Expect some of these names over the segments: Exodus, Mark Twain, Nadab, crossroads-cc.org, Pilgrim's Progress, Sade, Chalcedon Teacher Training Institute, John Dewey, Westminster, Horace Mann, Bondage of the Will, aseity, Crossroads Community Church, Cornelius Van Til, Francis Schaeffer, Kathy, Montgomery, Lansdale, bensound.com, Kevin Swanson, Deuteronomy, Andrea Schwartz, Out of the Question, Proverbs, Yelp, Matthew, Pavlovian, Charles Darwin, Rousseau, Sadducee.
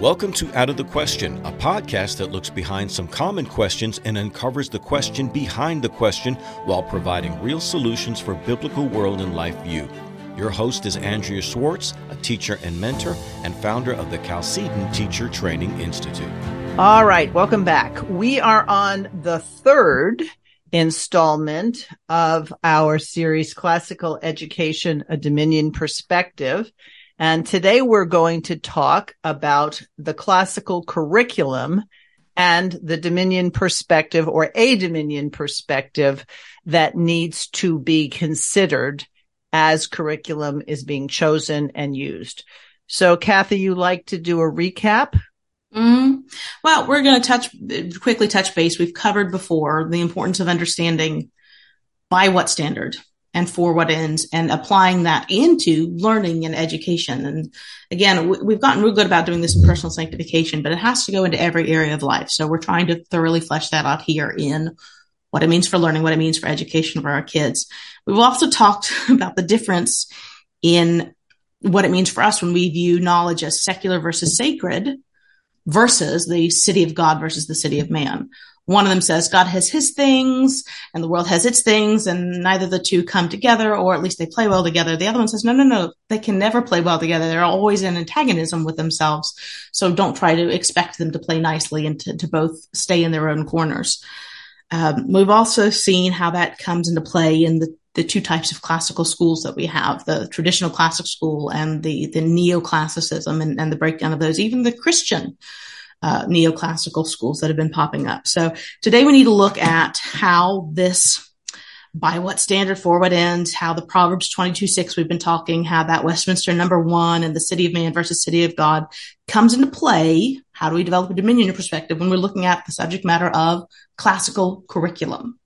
Welcome to Out of the Question, a podcast that looks behind some common questions and uncovers the question behind the question while providing real solutions for biblical world and life view. Your host is Andrea Schwartz, a teacher and mentor and founder of the Chalcedon Teacher Training Institute. All right, welcome back. We are on the third installment of our series, Classical Education, A Dominion Perspective. And today we're going to talk about the classical curriculum and the dominion perspective, or a dominion perspective, that needs to be considered as curriculum is being chosen and used. So, Kathy, you like to do a recap? Well, we're going to quickly touch base. We've covered before the importance of understanding by what standard and for what ends, and applying that into learning and education. And again, we've gotten real good about doing this in personal sanctification, but it has to go into every area of life. So we're trying to thoroughly flesh that out here in what it means for learning, what it means for education for our kids. We've also talked about the difference in what it means for us when we view knowledge as secular versus sacred versus the city of God versus the city of man. One of them says God has his things and the world has its things, and neither the two come together, or at least they play well together. The other one says, no, they can never play well together. They're always in antagonism with themselves. So don't try to expect them to play nicely and to both stay in their own corners. We've also seen how that comes into play in the two types of classical schools that we have, the traditional classic school and the neoclassicism, and the breakdown of those, even the Christian neoclassical schools that have been popping up. So today we need to look at how this, by what standard, for what ends, how the Proverbs 22:6 we've been talking, how that Westminster number 1 and the city of man versus city of God comes into play. How do we develop a dominion perspective when we're looking at the subject matter of classical curriculum?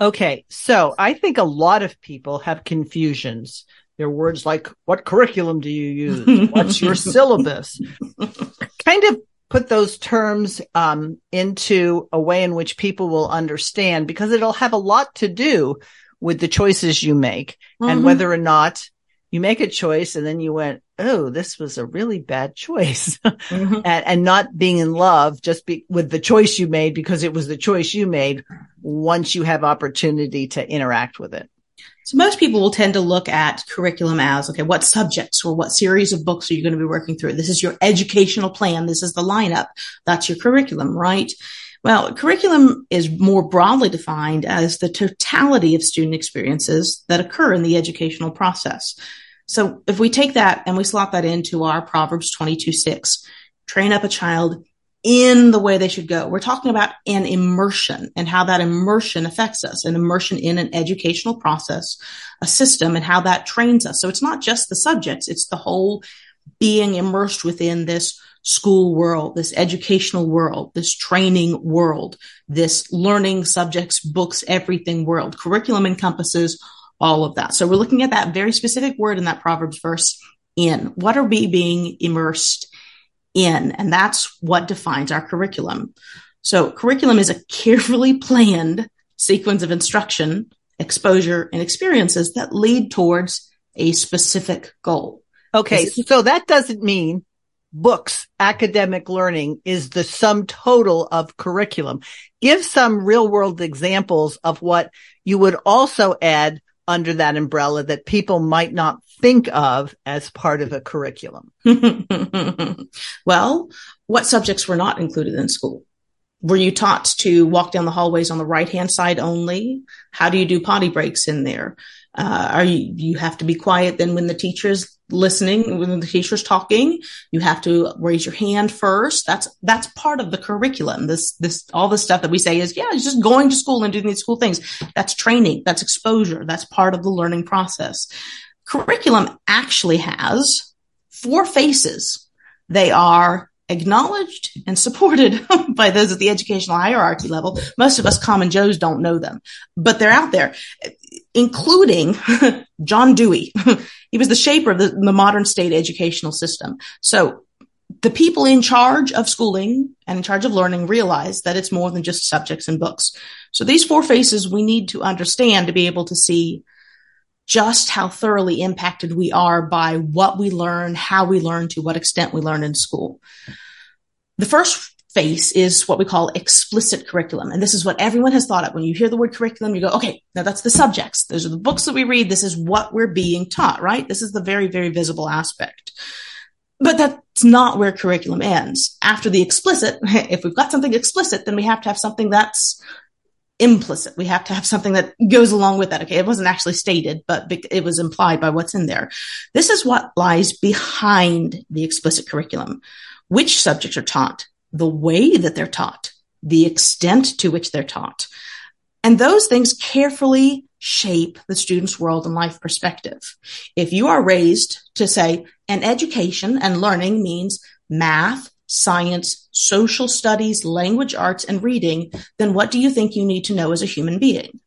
Okay, so I think a lot of people have confusions. There are words like, what curriculum do you use? What's your syllabus? Kind of put those terms into a way in which people will understand, because it'll have a lot to do with the choices you make and whether or not you make a choice and then you went, oh, this was a really bad choice, and not being in love with the choice you made, because it was the choice you made once you have opportunity to interact with it. So most people will tend to look at curriculum as, okay, what subjects or what series of books are you going to be working through? This is your educational plan. This is the lineup. That's your curriculum, right? Well, curriculum is more broadly defined as the totality of student experiences that occur in the educational process. So if we take that and we slot that into our Proverbs 22:6, train up a child in the way they should go. We're talking about an immersion and how that immersion affects us, an immersion in an educational process, a system, and how that trains us. So it's not just the subjects, it's the whole being immersed within this school world, this educational world, this training world, this learning subjects, books, everything world. Curriculum encompasses all of that. So we're looking at that very specific word in that Proverbs verse, in. What are we being immersed in? And that's what defines our curriculum. So curriculum is a carefully planned sequence of instruction, exposure, and experiences that lead towards a specific goal. Okay, so that doesn't mean books, academic learning is the sum total of curriculum. Give some real world examples of what you would also add under that umbrella that people might not think of as part of a curriculum. Well, what subjects were not included in school? Were you taught to walk down the hallways on the right-hand side only? How do you do potty breaks in there? You have to be quiet then when the teacher's listening, when the teacher's talking. You have to raise your hand first. That's part of the curriculum. This all the stuff that we say is, it's just going to school and doing these school things. That's training. That's exposure. That's part of the learning process. Curriculum actually has four phases. They are acknowledged and supported by those at the educational hierarchy level. Most of us common Joes don't know them, but they're out there, including John Dewey. He was the shaper of the modern state educational system. So the people in charge of schooling and in charge of learning realize that it's more than just subjects and books. So these four phases we need to understand to be able to see just how thoroughly impacted we are by what we learn, how we learn, to what extent we learn in school. The first phase is what we call explicit curriculum. And this is what everyone has thought of. When you hear the word curriculum, you go, okay, now that's the subjects. Those are the books that we read. This is what we're being taught, right? This is the very, very visible aspect. But that's not where curriculum ends. After the explicit, if we've got something explicit, then we have to have something that's implicit. We have to have something that goes along with that. Okay, it wasn't actually stated, but it was implied by what's in there. This is what lies behind the explicit curriculum. Which subjects are taught, the way that they're taught, the extent to which they're taught. And those things carefully shape the student's world and life perspective. If you are raised to say, and education and learning means math, science, social studies, language arts, and reading, then what do you think you need to know as a human being?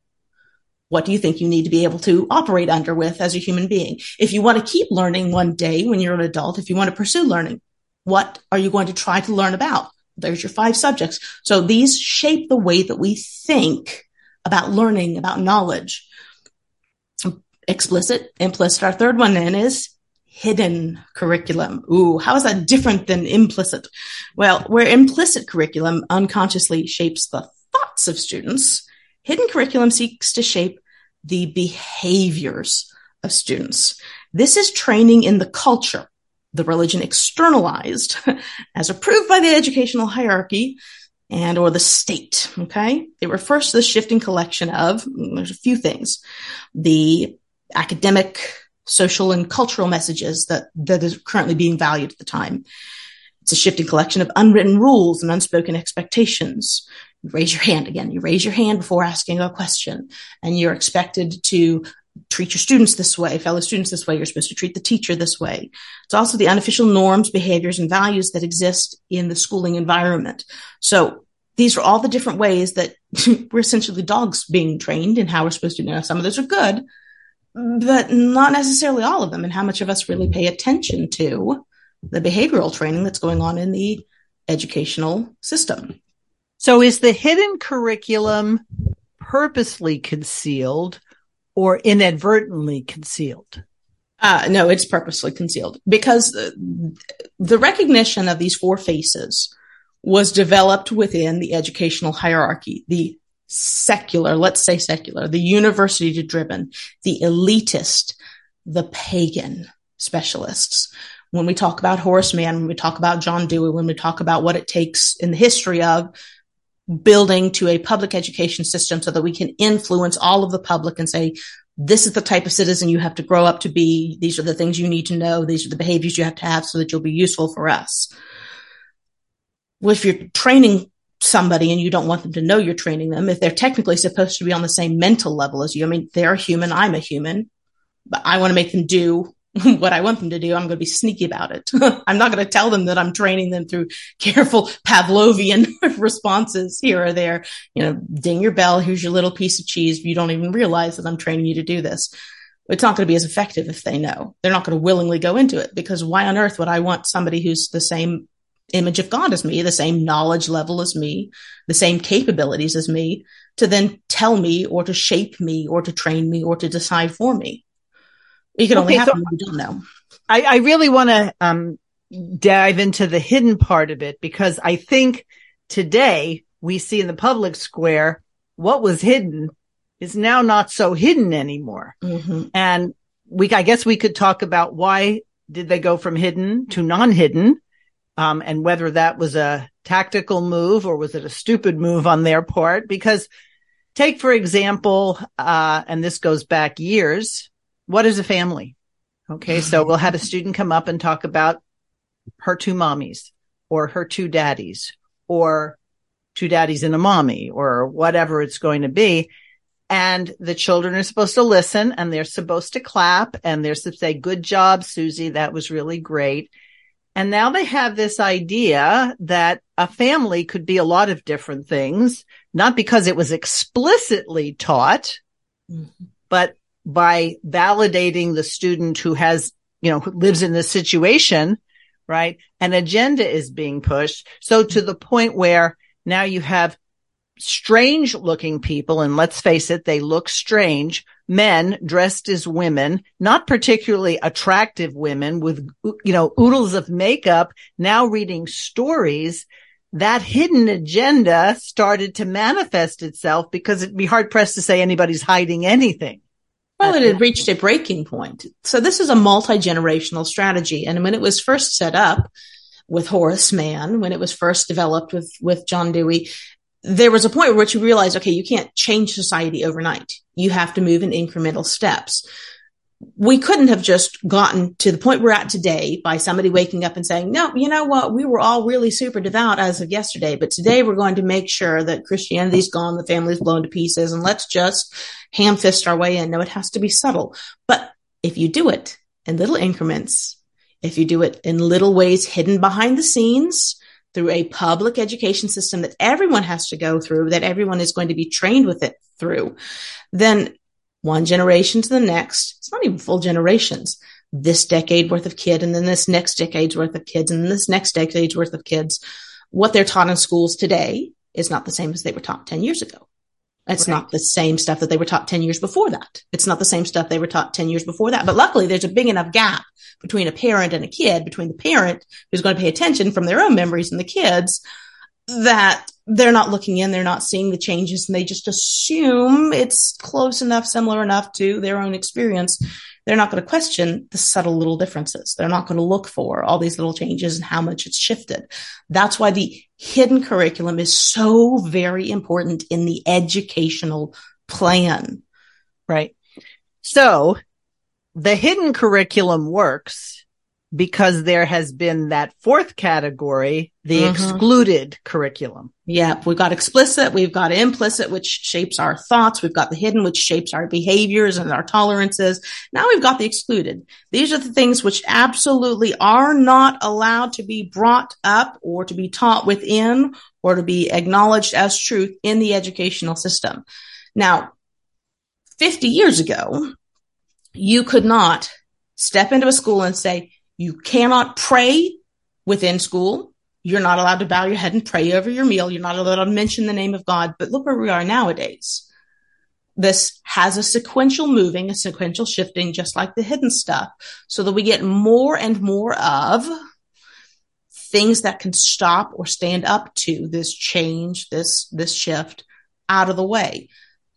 What do you think you need to be able to operate under with as a human being? If you want to keep learning one day when you're an adult, if you want to pursue learning, what are you going to try to learn about? There's your 5 subjects. So these shape the way that we think about learning, about knowledge. Explicit, implicit. Our third one then is hidden curriculum. Ooh, how is that different than implicit? Well, where implicit curriculum unconsciously shapes the thoughts of students, hidden curriculum seeks to shape the behaviors of students. This is training in the culture, the religion externalized as approved by the educational hierarchy and or the state. Okay. It refers to the shifting collection of, there's a few things, the academic, social and cultural messages that is currently being valued at the time. It's a shifting collection of unwritten rules and unspoken expectations. You raise your hand again. You raise your hand before asking a question, and you're expected to treat your students this way, fellow students this way. You're supposed to treat the teacher this way. It's also the unofficial norms, behaviors, and values that exist in the schooling environment. So these are all the different ways that we're essentially dogs being trained in how we're supposed to do. Now, some of those are good, but not necessarily all of them, and how much of us really pay attention to the behavioral training that's going on in the educational system. So is the hidden curriculum purposely concealed or inadvertently concealed? No, it's purposely concealed, because the recognition of these 4 phases was developed within the educational hierarchy, the secular, let's say secular, the university driven, the elitist, the pagan specialists. When we talk about Horace Mann, when we talk about John Dewey, when we talk about what it takes in the history of building to a public education system so that we can influence all of the public and say, this is the type of citizen you have to grow up to be. These are the things you need to know. These are the behaviors you have to have so that you'll be useful for us. Well, if you're training somebody and you don't want them to know you're training them, if they're technically supposed to be on the same mental level as you, I mean, they're a human, I'm a human, but I want to make them do what I want them to do. I'm going to be sneaky about it. I'm not going to tell them that I'm training them through careful Pavlovian responses here or there, you know, ding your bell, here's your little piece of cheese. You don't even realize that I'm training you to do this. It's not going to be as effective if they know. They're not going to willingly go into it, because why on earth would I want somebody who's the same image of God as me, the same knowledge level as me, the same capabilities as me, to then tell me or to shape me or to train me or to decide for me? You can only happen when you don't know. I really want to dive into the hidden part of it, because I think today we see in the public square what was hidden is now not so hidden anymore. Mm-hmm. And I guess we could talk about why did they go from hidden to non-hidden, and whether that was a tactical move or was it a stupid move on their part. Because take, for example, and this goes back years, what is a family? Okay, so we'll have a student come up and talk about her 2 mommies or her 2 daddies or 2 daddies and a mommy or whatever it's going to be. And the children are supposed to listen, and they're supposed to clap, and they're supposed to say, good job, Susie, that was really great. And now they have this idea that a family could be a lot of different things, not because it was explicitly taught, but by validating the student who has, you know, who lives in this situation, right? An agenda is being pushed. So to the point where now you have strange looking people, and let's face it, they look strange, men dressed as women, not particularly attractive women with, you know, oodles of makeup, now reading stories. That hidden agenda started to manifest itself because it'd be hard pressed to say anybody's hiding anything. Well, it had reached a breaking point. So this is a multi-generational strategy. And when it was first set up with Horace Mann, when it was first developed with John Dewey, there was a point where you realized, okay, you can't change society overnight. You have to move in incremental steps. We couldn't have just gotten to the point we're at today by somebody waking up and saying, no, you know what? We were all really super devout as of yesterday, but today we're going to make sure that Christianity's gone, the family's blown to pieces, and let's just ham fist our way in. No, it has to be subtle. But if you do it in little increments, if you do it in little ways hidden behind the scenes through a public education system that everyone has to go through, that everyone is going to be trained with it through, then one generation to the next, it's not even full generations, this decade worth of kid, and then this next decade's worth of kids, and this next decade's worth of kids. What they're taught in schools today is not the same as they were taught 10 years ago. It's right. Not the same stuff that they were taught 10 years before that. It's not the same stuff they were taught 10 years before that. But luckily, there's a big enough gap between a parent and a kid, between the parent who's going to pay attention from their own memories and the kids, that they're not looking in, they're not seeing the changes, and they just assume it's close enough, similar enough to their own experience. They're not going to question the subtle little differences. They're not going to look for all these little changes and how much it's shifted. That's why the hidden curriculum is so very important in the educational plan. Right. So the hidden curriculum works because there has been that fourth category, the excluded curriculum. Yeah, we've got explicit, we've got implicit, which shapes our thoughts. We've got the hidden, which shapes our behaviors and our tolerances. Now we've got the excluded. These are the things which absolutely are not allowed to be brought up or to be taught within or to be acknowledged as truth in the educational system. Now, 50 years ago, you could not step into a school and say, you cannot pray within school. You're not allowed to bow your head and pray over your meal. You're not allowed to mention the name of God. But look where we are nowadays. This has a sequential moving, a sequential shifting, just like the hidden stuff, so that we get more and more of things that can stop or stand up to this change, this shift out of the way.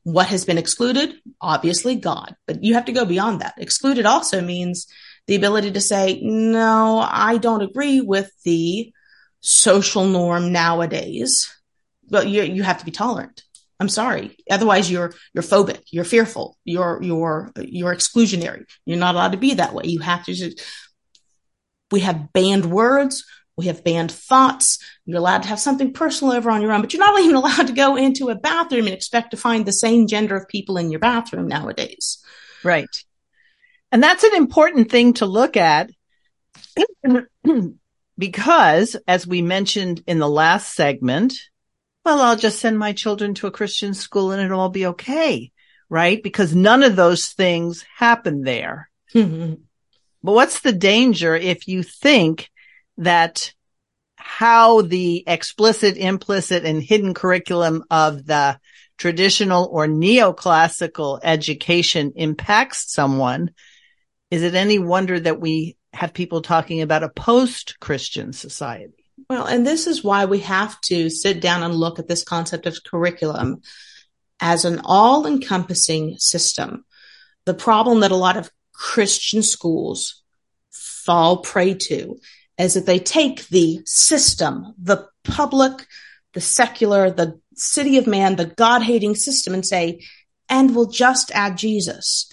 What has been excluded? Obviously God, but you have to go beyond that. Excluded also means the ability to say, no, I don't agree with the social norm nowadays. Well, you have to be tolerant. I'm sorry. Otherwise you're phobic, you're fearful, you're exclusionary. You're not allowed to be that way. You have to just, we have banned words. We have banned thoughts. You're allowed to have something personal over on your own, but you're not even allowed to go into a bathroom and expect to find the same gender of people in your bathroom nowadays. Right. And that's an important thing to look at because, as we mentioned in the last segment, well, I'll just send my children to a Christian school and it'll all be okay, right? Because none of those things happen there. Mm-hmm. But what's the danger if you think that how the explicit, implicit, and hidden curriculum of the traditional or neoclassical education impacts someone? Is it any wonder that we have people talking about a post-Christian society? Well, and this is why we have to sit down and look at this concept of curriculum as an all-encompassing system. The problem that a lot of Christian schools fall prey to is that they take the system, the public, the secular, the city of man, the God-hating system, and say, and we'll just add Jesus.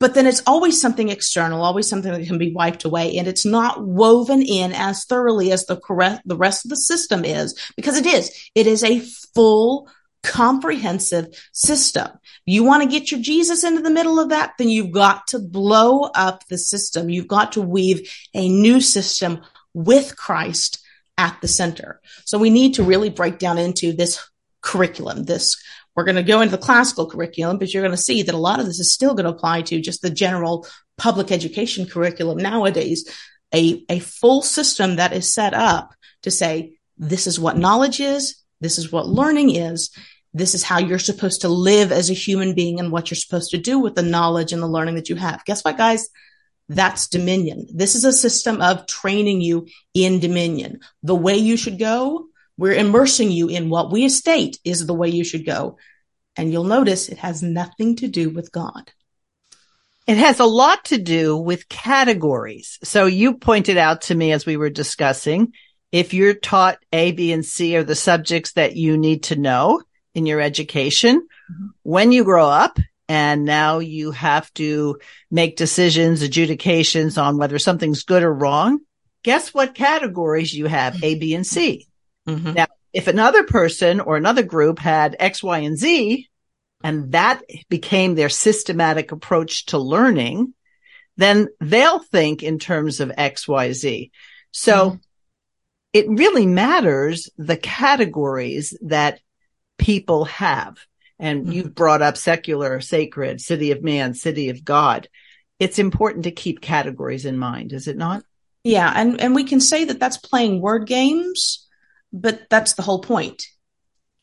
But then it's always something external, always something that can be wiped away. And it's not woven in as thoroughly as the rest of the system is, because it is. It is a full, comprehensive system. You want to get your Jesus into the middle of that, then you've got to blow up the system. You've got to weave a new system with Christ at the center. So we need to really break down into this curriculum, we're going to go into the classical curriculum, but you're going to see that a lot of this is still going to apply to just the general public education curriculum nowadays, a full system that is set up to say, this is what knowledge is, this is what learning is, This is how you're supposed to live as a human being and what you're supposed to do with the knowledge and the learning that you have. Guess what, guys? That's dominion. This is a system of training you in dominion. The way you should go, we're immersing you in what we state is the way you should go. And you'll notice it has nothing to do with God. It has a lot to do with categories. So you pointed out to me as we were discussing, if you're taught A, B, and C are the subjects that you need to know in your education, mm-hmm. when you grow up, and now you have to make decisions, adjudications on whether something's good or wrong. Guess what categories you have, A, B, and C. Mm-hmm. Now, if another person or another group had X, Y, and Z, and that became their systematic approach to learning, then they'll think in terms of X, Y, Z. So mm-hmm. it really matters the categories that people have. And you've brought up secular, sacred, city of man, city of God. It's important to keep categories in mind, is it not? Yeah. And we can say that that's playing word games, but that's the whole point.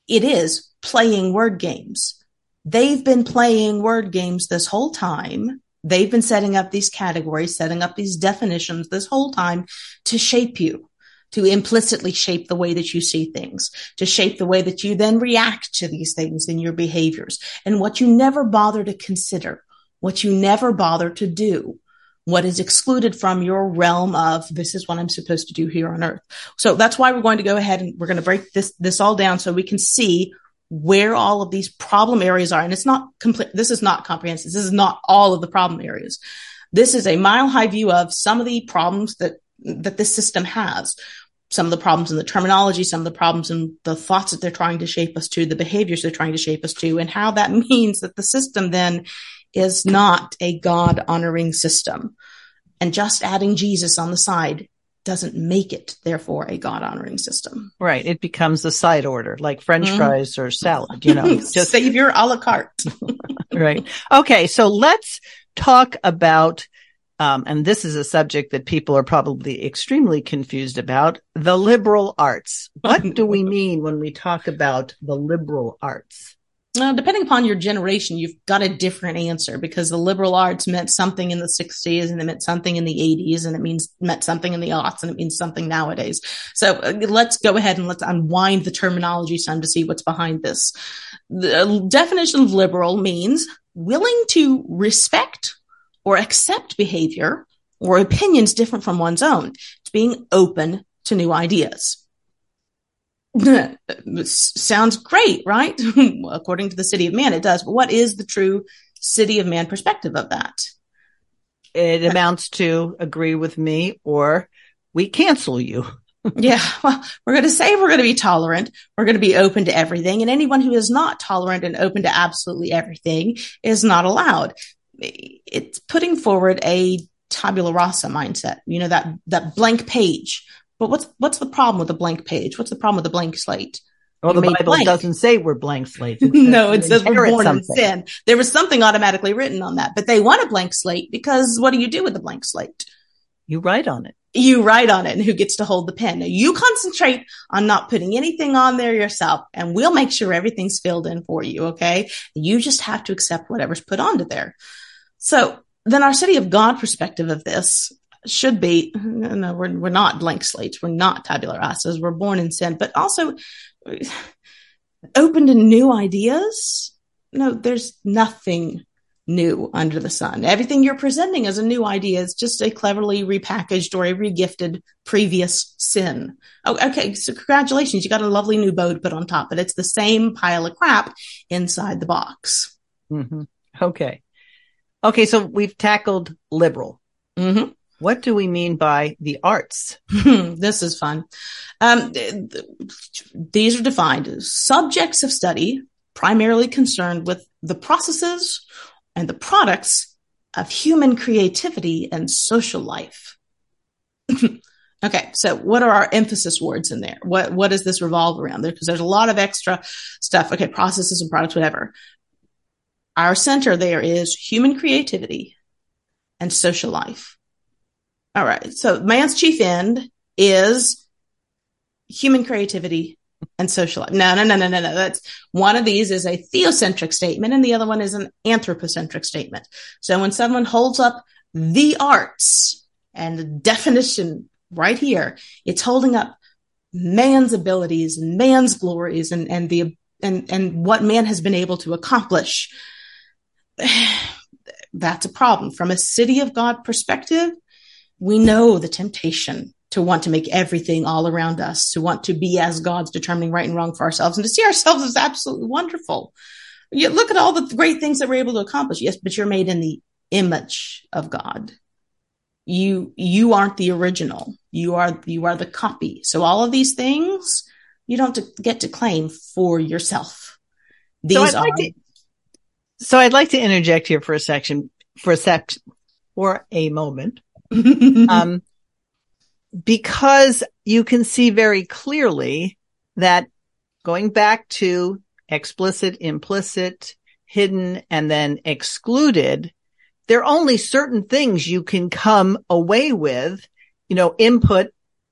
It is playing word games. They've been playing word games this whole time. They've been setting up these categories, setting up these definitions this whole time to shape you, to implicitly shape the way that you see things, to shape the way that you then react to these things in your behaviors, and what you never bother to consider, what you never bother to do, what is excluded from your realm of this is what I'm supposed to do here on earth. So that's why we're going to go ahead and we're going to break this all down so we can see where all of these problem areas are. And it's not complete. This is not comprehensive. This is not all of the problem areas. This is a mile-high view of some of the problems that this system has. Some of the problems in the terminology, some of the problems in the thoughts that they're trying to shape us to, the behaviors they're trying to shape us to, and how that means that the system then is not a God-honoring system. And just adding Jesus on the side doesn't make it, therefore, a God-honoring system. Right. It becomes a side order, like French fries or salad, you know. Just Savior a la carte. Right. Okay. So let's talk about and this is a subject that people are probably extremely confused about, the liberal arts. What do we mean when we talk about the liberal arts? Now, depending upon your generation, you've got a different answer, because the liberal arts meant something in the 60s, and it meant something in the 80s, and it meant something in the aughts, and it means something nowadays. So let's go ahead and let's unwind the terminology some to see what's behind this. The definition of liberal means willing to respect or accept behavior or opinions different from one's own. It's being open to new ideas. Sounds great, right? According to the city of man, it does. But what is the true city of man perspective of that? It amounts to agree with me or we cancel you. Yeah, well, we're going to say we're going to be tolerant. We're going to be open to everything. And anyone who is not tolerant and open to absolutely everything is not allowed. It's putting forward a tabula rasa mindset, you know, that blank page. But what's the problem with a blank page? What's the problem with a blank slate? Well, the Bible doesn't say we're blank slates. No, it says we're born in sin. There was something automatically written on that, but they want a blank slate because what do you do with a blank slate? You write on it. You write on it, and who gets to hold the pen? Now, you concentrate on not putting anything on there yourself, and we'll make sure everything's filled in for you, okay? You just have to accept whatever's put onto there. So then our city of God perspective of this should be, no, we're not blank slates. We're not tabula rasas. We're born in sin, but also open to new ideas. No, there's nothing new under the sun. Everything you're presenting as a new idea is just a cleverly repackaged or a regifted previous sin. Oh, okay. So congratulations. You got a lovely new bow to put on top, but it's the same pile of crap inside the box. Mm-hmm. Okay. Okay, so we've tackled liberal. Mm-hmm. What do we mean by the arts? This is fun. These are defined as subjects of study primarily concerned with the processes and the products of human creativity and social life. Okay, so what are our emphasis words in there? What does this revolve around there? Because there's a lot of extra stuff. Okay, processes and products, whatever. Our center there is human creativity and social life. All right. So man's chief end is human creativity and socialize. No. That's one of these is a theocentric statement and the other one is an anthropocentric statement. So when someone holds up the arts and the definition right here, it's holding up man's abilities and man's glories and what man has been able to accomplish. That's a problem. From a city of God perspective, we know the temptation to want to make everything all around us, to want to be as gods, determining right and wrong for ourselves, and to see ourselves as absolutely wonderful. You look at all the great things that we're able to accomplish. Yes, but you're made in the image of God. You aren't the original. You are the copy. So all of these things you don't get to claim for yourself. So I'd like to interject here for a moment. Because you can see very clearly that going back to explicit, implicit, hidden, and then excluded, there are only certain things you can come away with. You know, input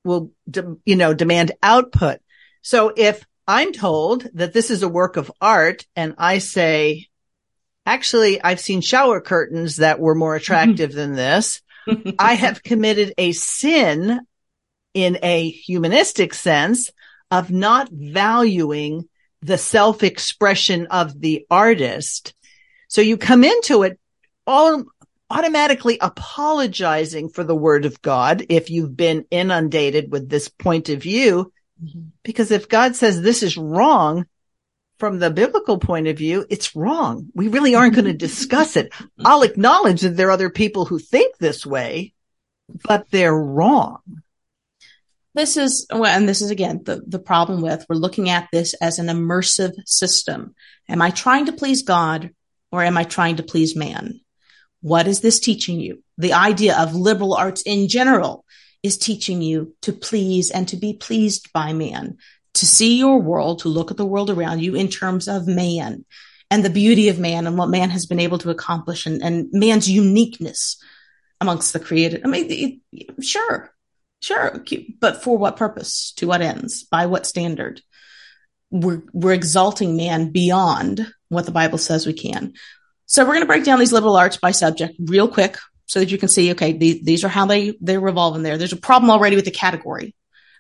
will, demand output. So if I'm told that this is a work of art and I say, actually, I've seen shower curtains that were more attractive than this, I have committed a sin in a humanistic sense of not valuing the self-expression of the artist. So you come into it all automatically apologizing for the word of God if you've been inundated with this point of view, because if God says this is wrong, from the biblical point of view, it's wrong. We really aren't going to discuss it. I'll acknowledge that there are other people who think this way, but they're wrong. This is again, the problem with, we're looking at this as an immersive system. Am I trying to please God or am I trying to please man? What is this teaching you? The idea of liberal arts in general is teaching you to please and to be pleased by man, to see your world, to look at the world around you in terms of man and the beauty of man and what man has been able to accomplish and man's uniqueness amongst the created. I mean, sure. But for what purpose? To what ends? By what standard? We're exalting man beyond what the Bible says we can. So we're going to break down these liberal arts by subject real quick so that you can see, okay, these are how they revolve in there. There's a problem already with the category.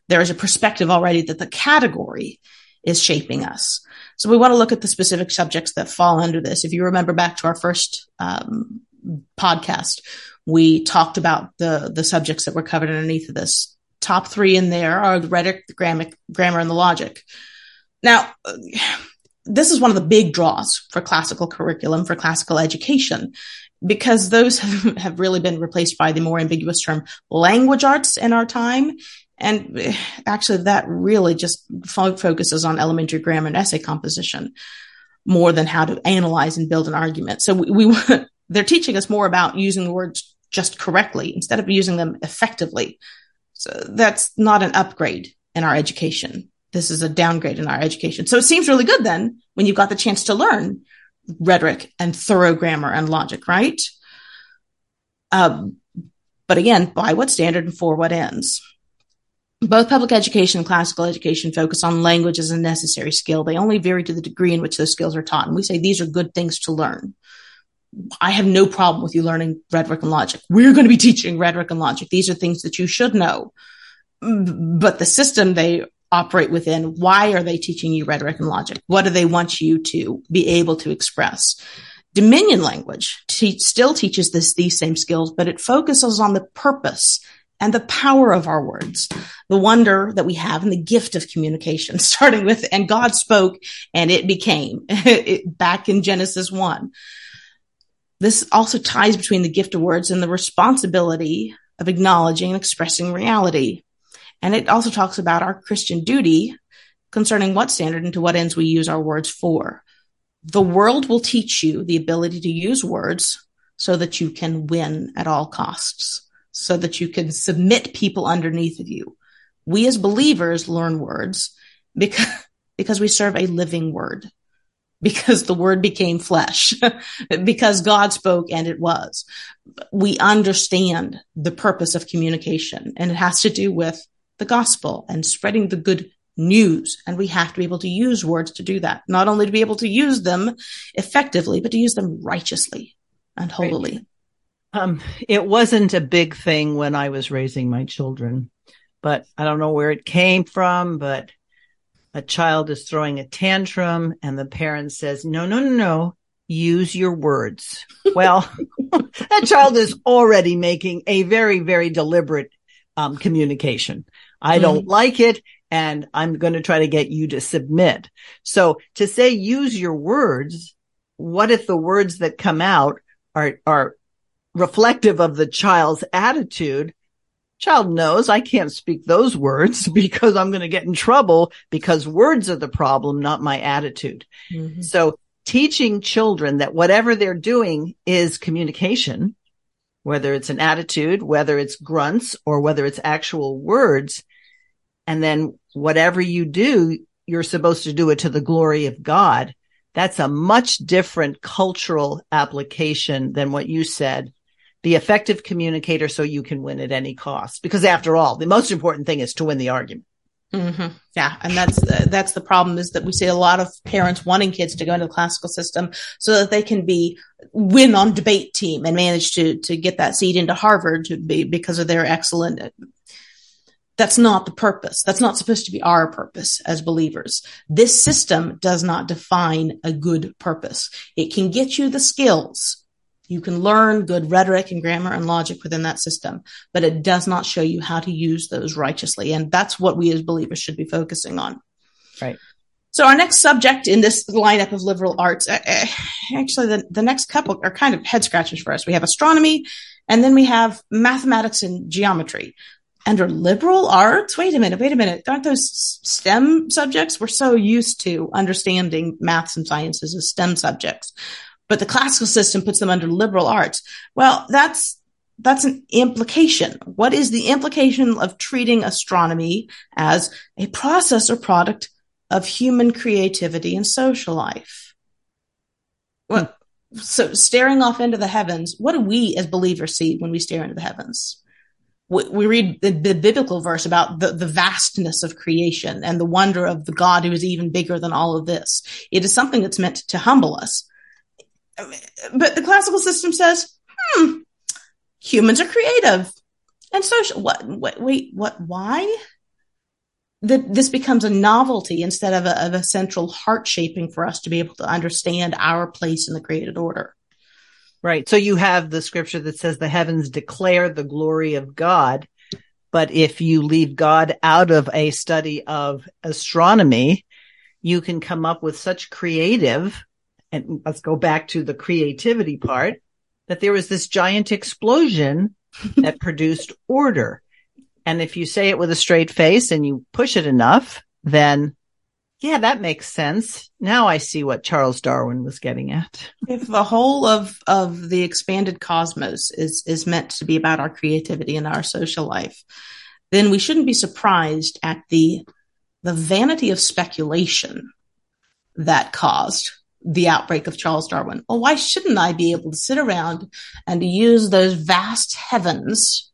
There is a perspective already that the category is shaping us. So we want to look at the specific subjects that fall under this. If you remember back to our first podcast, we talked about the subjects that were covered underneath of this. Top three in there are the rhetoric, the grammar, and the logic. Now, this is one of the big draws for classical curriculum, for classical education, because those have really been replaced by the more ambiguous term language arts in our time. And actually, that really just focuses on elementary grammar and essay composition more than how to analyze and build an argument. So they're teaching us more about using the words just correctly instead of using them effectively. So that's not an upgrade in our education. This is a downgrade in our education. So it seems really good then when you got the chance to learn rhetoric and thorough grammar and logic, right? But again, by what standard and for what ends? Both public education and classical education focus on language as a necessary skill. They only vary to the degree in which those skills are taught. And we say these are good things to learn. I have no problem with you learning rhetoric and logic. We're going to be teaching rhetoric and logic. These are things that you should know. But the system they operate within, why are they teaching you rhetoric and logic? What do they want you to be able to express? Dominion language still teaches these same skills, but it focuses on the purpose and the power of our words, the wonder that we have and the gift of communication, starting with, and God spoke and it became, back in Genesis 1. This also ties between the gift of words and the responsibility of acknowledging and expressing reality. And it also talks about our Christian duty concerning what standard and to what ends we use our words for. The world will teach you the ability to use words so that you can win at all costs, so that you can submit people underneath of you. We as believers learn words because we serve a living word, because the word became flesh, because God spoke and it was. We understand the purpose of communication, and it has to do with the gospel and spreading the good news. And we have to be able to use words to do that, not only to be able to use them effectively, but to use them righteously and holily. Right. It wasn't a big thing when I was raising my children, but I don't know where it came from, but a child is throwing a tantrum and the parent says, no, use your words. Well, that child is already making a very, very deliberate communication. I don't like it, and I'm going to try to get you to submit. So to say use your words, what if the words that come out are reflective of the child's attitude? Child knows I can't speak those words because I'm going to get in trouble because words are the problem, not my attitude. Mm-hmm. So teaching children that whatever they're doing is communication, whether it's an attitude, whether it's grunts, or whether it's actual words. And then whatever you do, you're supposed to do it to the glory of God. That's a much different cultural application than what you said. Be effective communicator so you can win at any cost. Because after all, the most important thing is to win the argument. Mm-hmm. Yeah. And that's the problem, is that we see a lot of parents wanting kids to go into the classical system so that they can win on debate team and manage to get that seat into Harvard because of their excellent. That's not the purpose. That's not supposed to be our purpose as believers. This system does not define a good purpose. It can get you the skills. You can learn good rhetoric and grammar and logic within that system, but it does not show you how to use those righteously. And that's what we as believers should be focusing on. Right. So our next subject in this lineup of liberal arts, actually the next couple are kind of head scratchers for us. We have astronomy, and then we have mathematics and geometry. Under liberal arts, wait a minute. Aren't those STEM subjects? We're so used to understanding maths and sciences as STEM subjects. But the classical system puts them under liberal arts. Well, that's an implication. What is the implication of treating astronomy as a process or product of human creativity and social life? Well, so staring off into the heavens, what do we as believers see when we stare into the heavens? We read the biblical verse about the vastness of creation and the wonder of the God who is even bigger than all of this. It is something that's meant to humble us. But the classical system says, humans are creative and social. What, why? This becomes a novelty instead of a central heart shaping for us to be able to understand our place in the created order. Right. So you have the scripture that says the heavens declare the glory of God. But if you leave God out of a study of astronomy, you can come up with such creative. And let's go back to the creativity part, that there was this giant explosion that produced order. And if you say it with a straight face and you push it enough, then, yeah, that makes sense. Now I see what Charles Darwin was getting at. If the whole of the expanded cosmos is meant to be about our creativity and our social life, then we shouldn't be surprised at the vanity of speculation that caused the outbreak of Charles Darwin. Well, why shouldn't I be able to sit around and use those vast heavens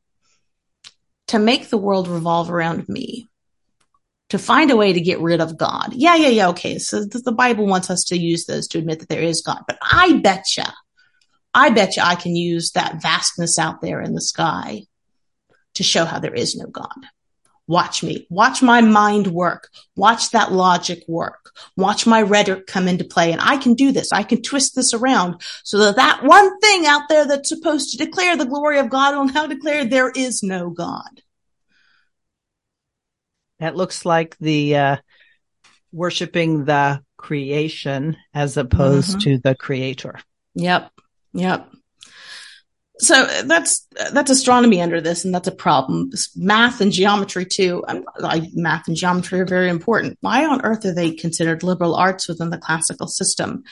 to make the world revolve around me, to find a way to get rid of God? Yeah. Okay. So the Bible wants us to use those to admit that there is God, but I bet you I can use that vastness out there in the sky to show how there is no God. Watch me. Watch my mind work. Watch that logic work. Watch my rhetoric come into play. And I can do this. I can twist this around so that one thing out there that's supposed to declare the glory of God will now declare there is no God. That looks like the worshiping the creation as opposed to the creator. Yep. So that's astronomy under this, and that's a problem. Math and geometry too. Math and geometry are very important. Why on earth are they considered liberal arts within the classical system?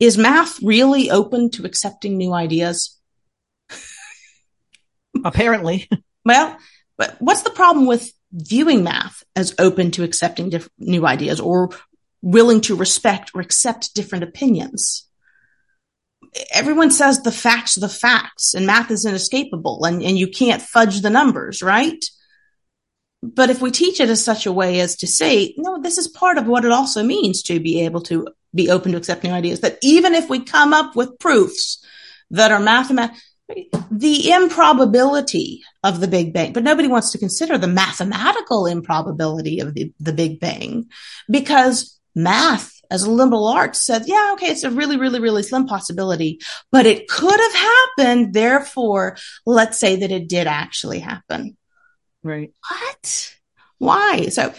Is math really open to accepting new ideas? Apparently. Well, but what's the problem with viewing math as open to accepting new ideas, or willing to respect or accept different opinions? Everyone says the facts are the facts, and math is inescapable, and you can't fudge the numbers, right? But if we teach it in such a way as to say, no, this is part of what it also means to be able to be open to accepting ideas, that even if we come up with proofs that are mathematical, the improbability of the Big Bang, but nobody wants to consider the mathematical improbability of the Big Bang, because math as a liberal arts said, yeah, okay, it's a really, really, really slim possibility, but it could have happened. Therefore, let's say that it did actually happen. Right. What? Why? So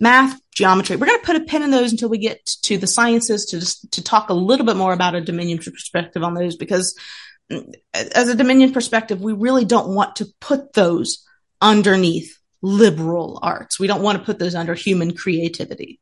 math, geometry. We're going to put a pin in those until we get to the sciences to talk a little bit more about a Dominion perspective on those, because as a Dominion perspective, we really don't want to put those underneath liberal arts. We don't want to put those under human creativity.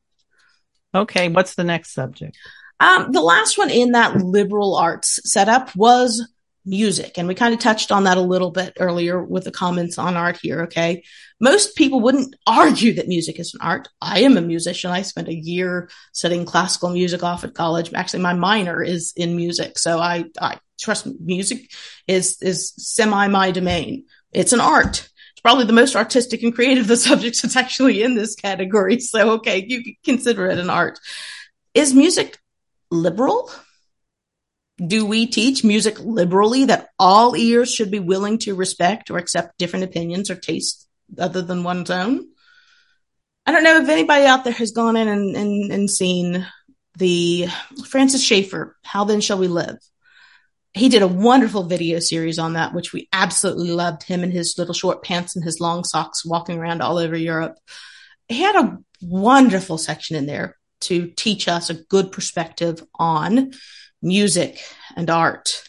Okay. What's the next subject? The last one in that liberal arts setup was music. And we kind of touched on that a little bit earlier with the comments on art here. Okay. Most people wouldn't argue that music is an art. I am a musician. I spent a year studying classical music off at college. Actually, my minor is in music. So I trust music is semi my domain. It's an art. It's probably the most artistic and creative of the subjects that's actually in this category. So, okay, you can consider it an art. Is music liberal? Do we teach music liberally, that all ears should be willing to respect or accept different opinions or tastes other than one's own? I don't know if anybody out there has gone in and seen the Francis Schaeffer, How Then Shall We Live? He did a wonderful video series on that, which we absolutely loved, him in his little short pants and his long socks walking around all over Europe. He had a wonderful section in there to teach us a good perspective on music and art.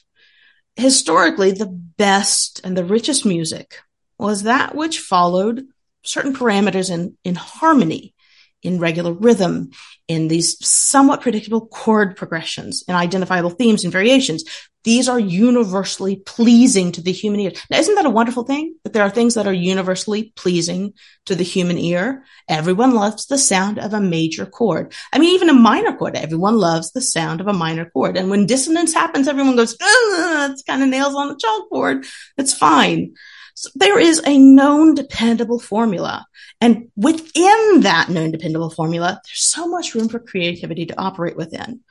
Historically, the best and the richest music was that which followed certain parameters in harmony, in regular rhythm, in these somewhat predictable chord progressions, in identifiable themes and variations. These are universally pleasing to the human ear. Now, isn't that a wonderful thing? That there are things that are universally pleasing to the human ear. Everyone loves the sound of a major chord. I mean, even a minor chord, everyone loves the sound of a minor chord. And when dissonance happens, everyone goes, it's kind of nails on the chalkboard. It's fine. So there is a known dependable formula. And within that known dependable formula, there's so much room for creativity to operate within.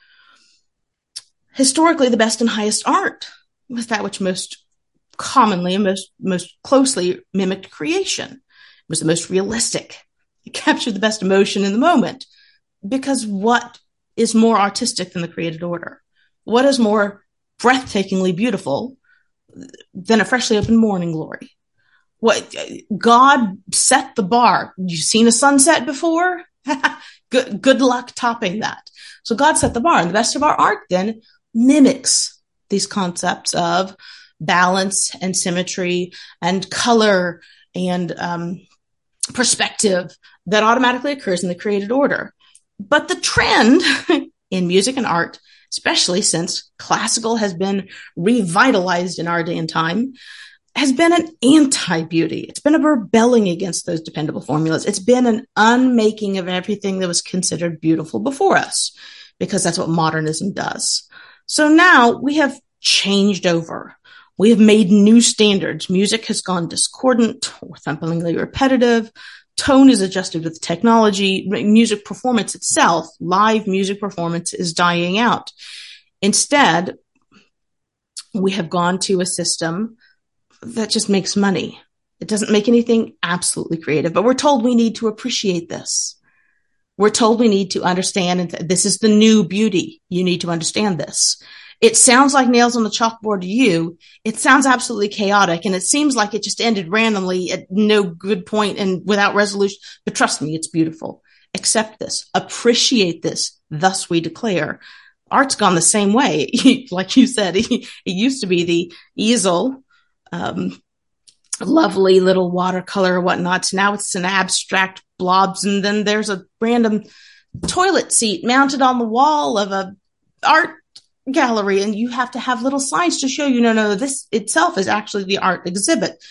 Historically, the best and highest art was that which most commonly and most closely mimicked creation. It was the most realistic. It captured the best emotion in the moment. Because what is more artistic than the created order? What is more breathtakingly beautiful than a freshly opened morning glory? What God set the bar. You've seen a sunset before? Good luck topping that. So God set the bar, and the best of our art then mimics these concepts of balance and symmetry and color and perspective that automatically occurs in the created order. But the trend in music and art, especially since classical has been revitalized in our day and time, has been an anti-beauty. It's been a rebelling against those dependable formulas. It's been an unmaking of everything that was considered beautiful before us, because that's what modernism does. So now we have changed over. We have made new standards. Music has gone discordant or thumpingly repetitive. Tone is adjusted with technology. Music performance itself, live music performance, is dying out. Instead, we have gone to a system that just makes money. It doesn't make anything absolutely creative, but we're told we need to appreciate this. We're told we need to understand, and this is the new beauty. You need to understand this. It sounds like nails on the chalkboard to you. It sounds absolutely chaotic, and it seems like it just ended randomly at no good point and without resolution. But trust me, it's beautiful. Accept this. Appreciate this. Thus we declare. Art's gone the same way. Like you said, it used to be the easel, lovely little watercolor or whatnot. So now it's an abstract blobs. And then there's a random toilet seat mounted on the wall of a art gallery. And you have to have little signs to show you, no, this itself is actually the art exhibit,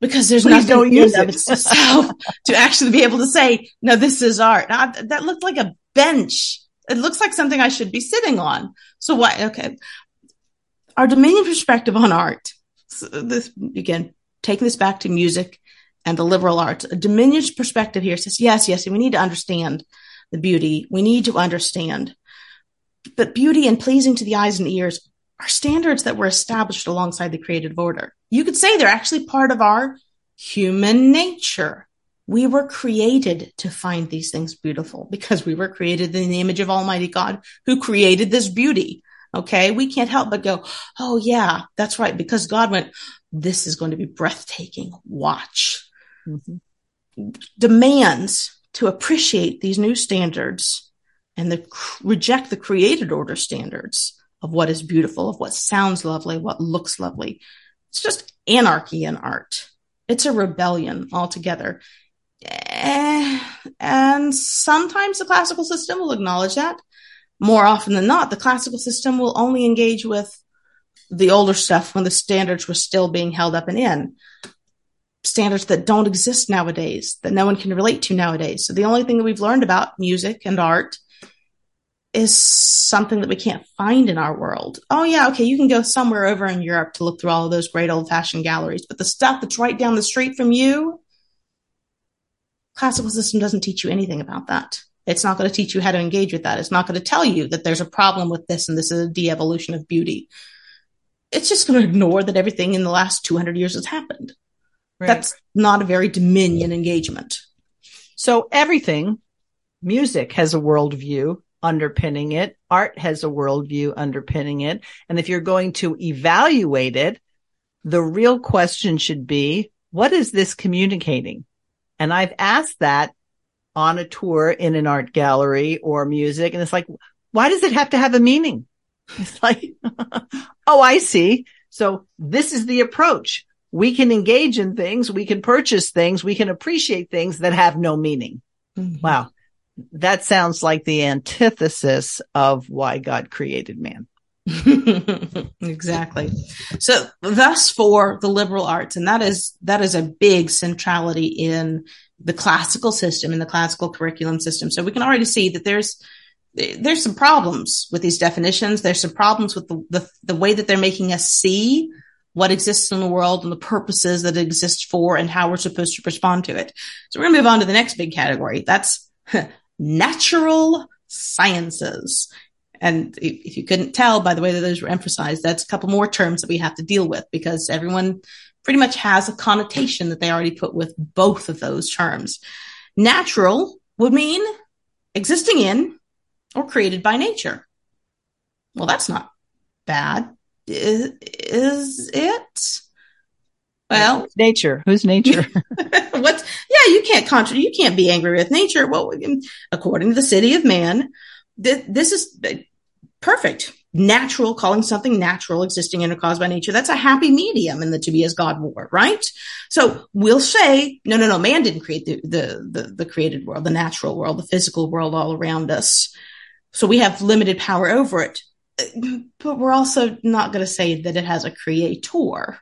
because there's nothing in it of itself to actually be able to say, no, this is art. Now, that looked like a bench. It looks like something I should be sitting on. So what? Okay. Our Dominion perspective on art. So this, again, taking this back to music and the liberal arts. A diminished perspective here says, yes, we need to understand the beauty. We need to understand. But beauty and pleasing to the eyes and ears are standards that were established alongside the creative order. You could say they're actually part of our human nature. We were created to find these things beautiful because we were created in the image of Almighty God who created this beauty. Okay, we can't help but go, oh, yeah, that's right. Because God went, this is going to be breathtaking. Watch. Mm-hmm. Demands to appreciate these new standards and reject the created order standards of what is beautiful, of what sounds lovely, what looks lovely. It's just anarchy in art. It's a rebellion altogether. And sometimes the classical system will acknowledge that. More often than not, the classical system will only engage with the older stuff when the standards were still being held up and in. Standards that don't exist nowadays, that no one can relate to nowadays. So the only thing that we've learned about music and art is something that we can't find in our world. Oh, yeah, okay, you can go somewhere over in Europe to look through all of those great old-fashioned galleries, but the stuff that's right down the street from you, classical system doesn't teach you anything about that. It's not going to teach you how to engage with that. It's not going to tell you that there's a problem with this and this is a de-evolution of beauty. It's just going to ignore that everything in the last 200 years has happened. Right. That's not a very dominion engagement. So everything, music has a worldview underpinning it. Art has a worldview underpinning it. And if you're going to evaluate it, the real question should be, what is this communicating? And I've asked that on a tour in an art gallery or music. And it's like, why does it have to have a meaning? It's like, oh, I see. So this is the approach. We can engage in things. We can purchase things. We can appreciate things that have no meaning. Mm-hmm. Wow. That sounds like the antithesis of why God created man. Exactly. So thus for the liberal arts, and that is a big centrality in the classical system, in the classical curriculum system. So we can already see that there's some problems with these definitions. There's some problems with the way that they're making us see what exists in the world and the purposes that it exists for and how we're supposed to respond to it. So we're going to move on to the next big category. That's natural sciences. And if you couldn't tell by the way that those were emphasized, that's a couple more terms that we have to deal with because everyone pretty much has a connotation that they already put with both of those terms. Natural would mean existing in or created by nature. Well, that's not bad, is it? Well, who's nature? Who's nature? You can't contradict. You can't be angry with nature. Well, according to the City of Man, this is perfect. Natural, calling something natural, existing in or caused by nature. That's a happy medium in the To Be As God war, right? So we'll say, no, man didn't create the created world, the natural world, the physical world all around us. So we have limited power over it. But we're also not going to say that it has a creator.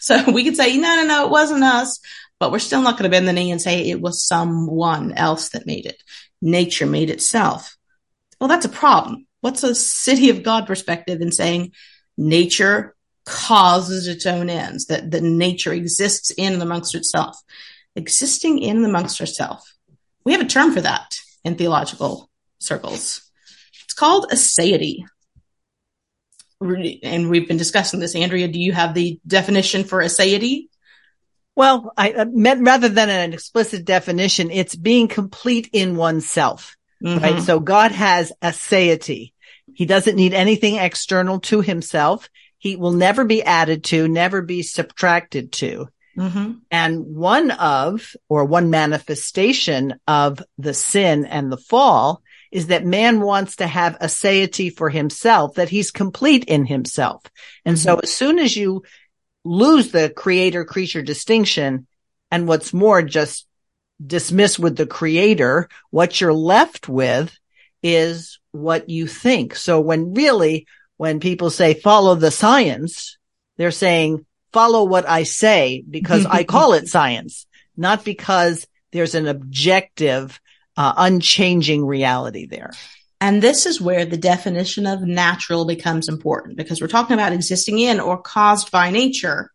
So we could say, no, it wasn't us. But we're still not going to bend the knee and say it was someone else that made it. Nature made itself. Well, that's a problem. What's a City of God perspective in saying nature causes its own ends, that nature exists in and amongst itself? Existing in and amongst herself. We have a term for that in theological circles. It's called aseity. And we've been discussing this. Andrea, do you have the definition for aseity? Well, I meant rather than an explicit definition, it's being complete in oneself, mm-hmm. right? So God has aseity. He doesn't need anything external to himself. He will never be added to, never be subtracted to. Mm-hmm. And one manifestation of the sin and the fall is that man wants to have aseity for himself, that he's complete in himself. And mm-hmm. so as soon as you lose the creator-creature distinction, and what's more, just dismiss with the creator, what you're left with is what you think. So when people say, follow the science, they're saying, follow what I say, because I call it science, not because there's an objective, unchanging reality there. And this is where the definition of natural becomes important because we're talking about existing in or caused by nature.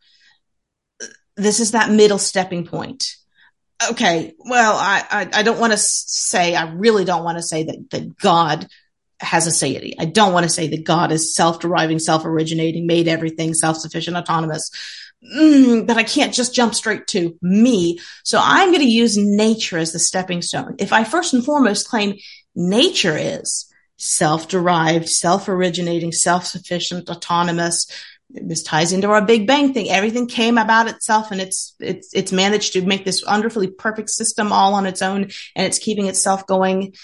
this is that middle stepping point. Okay, well, I don't want to say, I really don't want to say that God has a deity. I don't want to say that God is self-deriving, self-originating, made everything, self-sufficient, autonomous. But I can't just jump straight to me. So I'm going to use nature as the stepping stone. If I first and foremost claim nature is self-derived, self-originating, self-sufficient, autonomous, this ties into our Big Bang thing. Everything came about itself, and it's managed to make this wonderfully perfect system all on its own, and it's keeping itself going.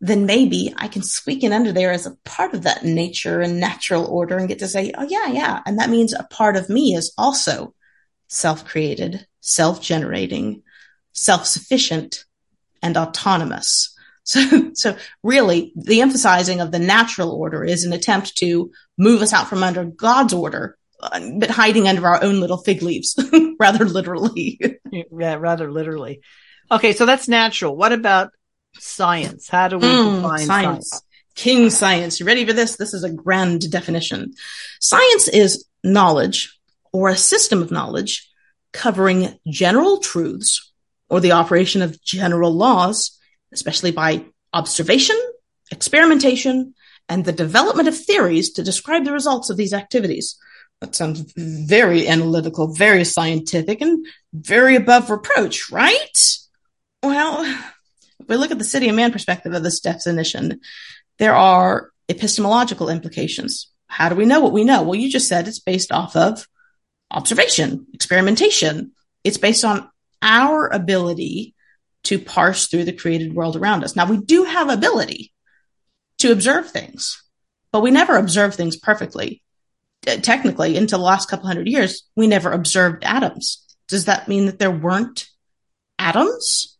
Then maybe I can squeak in under there as a part of that nature and natural order and get to say, oh, yeah. And that means a part of me is also self-created, self-generating, self-sufficient, and autonomous. So really, the emphasizing of the natural order is an attempt to move us out from under God's order, but hiding under our own little fig leaves, rather literally. Yeah, rather literally. Okay, so that's natural. What about science? How do we define science? King science. You ready for this? This is a grand definition. Science is knowledge or a system of knowledge covering general truths or the operation of general laws, especially by observation, experimentation, and the development of theories to describe the results of these activities. That sounds very analytical, very scientific, and very above reproach, right? Well, if we look at the city of man perspective of this definition, there are epistemological implications. How do we know what we know? Well, you just said it's based off of observation, experimentation. It's based on our ability to parse through the created world around us. Now, we do have ability to observe things, but we never observe things perfectly. Technically, until the last couple hundred years, we never observed atoms. Does that mean that there weren't atoms?